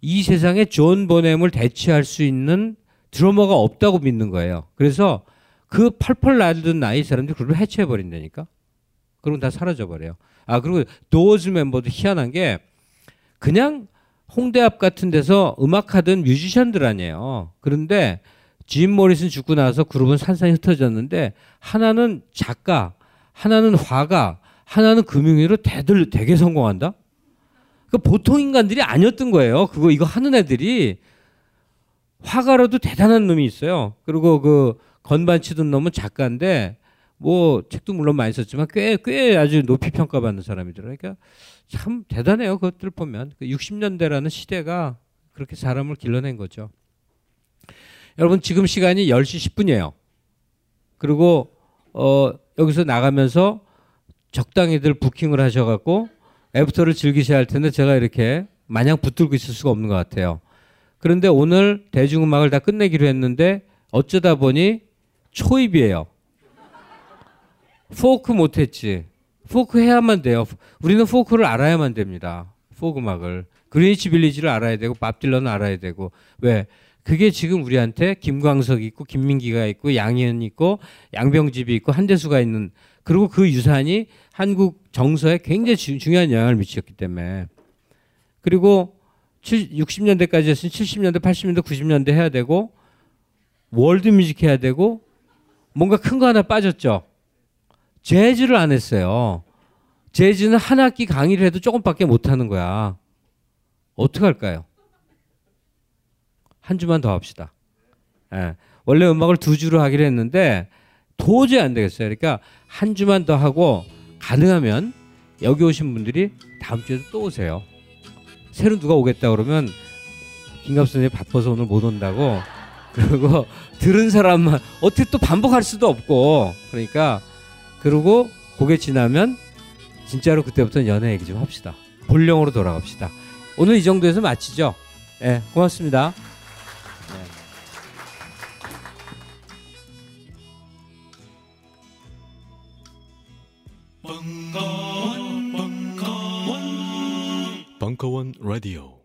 이 세상에 존 버넴을 대체할 수 있는 드러머가 없다고 믿는 거예요. 그래서 그 펄펄 날던 나이 사람들이 그룹을 해체해버린다니까. 그럼 다 사라져버려요. 아 그리고 도어즈 멤버도 희한한 게 그냥 홍대 앞 같은 데서 음악하던 뮤지션들 아니에요. 그런데 짐 모리슨 죽고 나서 그룹은 산산이 흩어졌는데 하나는 작가, 하나는 화가, 하나는 금융위로 다들 되게 성공한다. 그러니까 보통 인간들이 아니었던 거예요. 그거 이거 하는 애들이 화가라도 대단한 놈이 있어요. 그리고 그 건반 치던 놈은 작가인데 뭐 책도 물론 많이 썼지만 꽤 아주 높이 평가받는 사람이더라고요. 그러니까 참 대단해요. 그것들 보면 60년대라는 시대가 그렇게 사람을 길러낸 거죠. 여러분 지금 시간이 10시 10분이에요. 그리고 여기서 나가면서 적당히들 부킹을 하셔갖고 애프터를 즐기셔야 할 텐데 제가 이렇게 마냥 붙들고 있을 수가 없는 것 같아요. 그런데 오늘 대중음악을 다 끝내기로 했는데 어쩌다 보니 초입이에요. 포크 못했지. 포크 해야만 돼요. 우리는 포크를 알아야만 됩니다. 포크 음악을. 그린위치 빌리지를 알아야 되고 밥 딜런을 알아야 되고. 왜? 그게 지금 우리한테 김광석이 있고 김민기가 있고 양희은이 있고 양병집이 있고 한대수가 있는 그리고 그 유산이 한국 정서에 굉장히 중요한 영향을 미쳤기 때문에 그리고 60년대까지 했으니 70년대, 80년대, 90년대 해야 되고 월드뮤직 해야 되고 뭔가 큰 거 하나 빠졌죠. 재즈를 안 했어요. 재즈는 한 학기 강의를 해도 조금밖에 못하는 거야. 어떡할까요? 한 주만 더 합시다. 예. 원래 음악을 2주로 하기로 했는데 도저히 안 되겠어요. 그러니까 한 주만 더 하고 가능하면 여기 오신 분들이 다음 주에도 또 오세요. 새로 누가 오겠다 그러면 김갑수 선생님 바빠서 오늘 못 온다고 그리고 들은 사람만 어떻게 또 반복할 수도 없고 그러니까 그리고 그게 지나면 진짜로 그때부터는 연애 얘기 좀 합시다. 본령으로 돌아갑시다. 오늘 이 정도에서 마치죠. 예, 네, 고맙습니다. 벙커원 라디오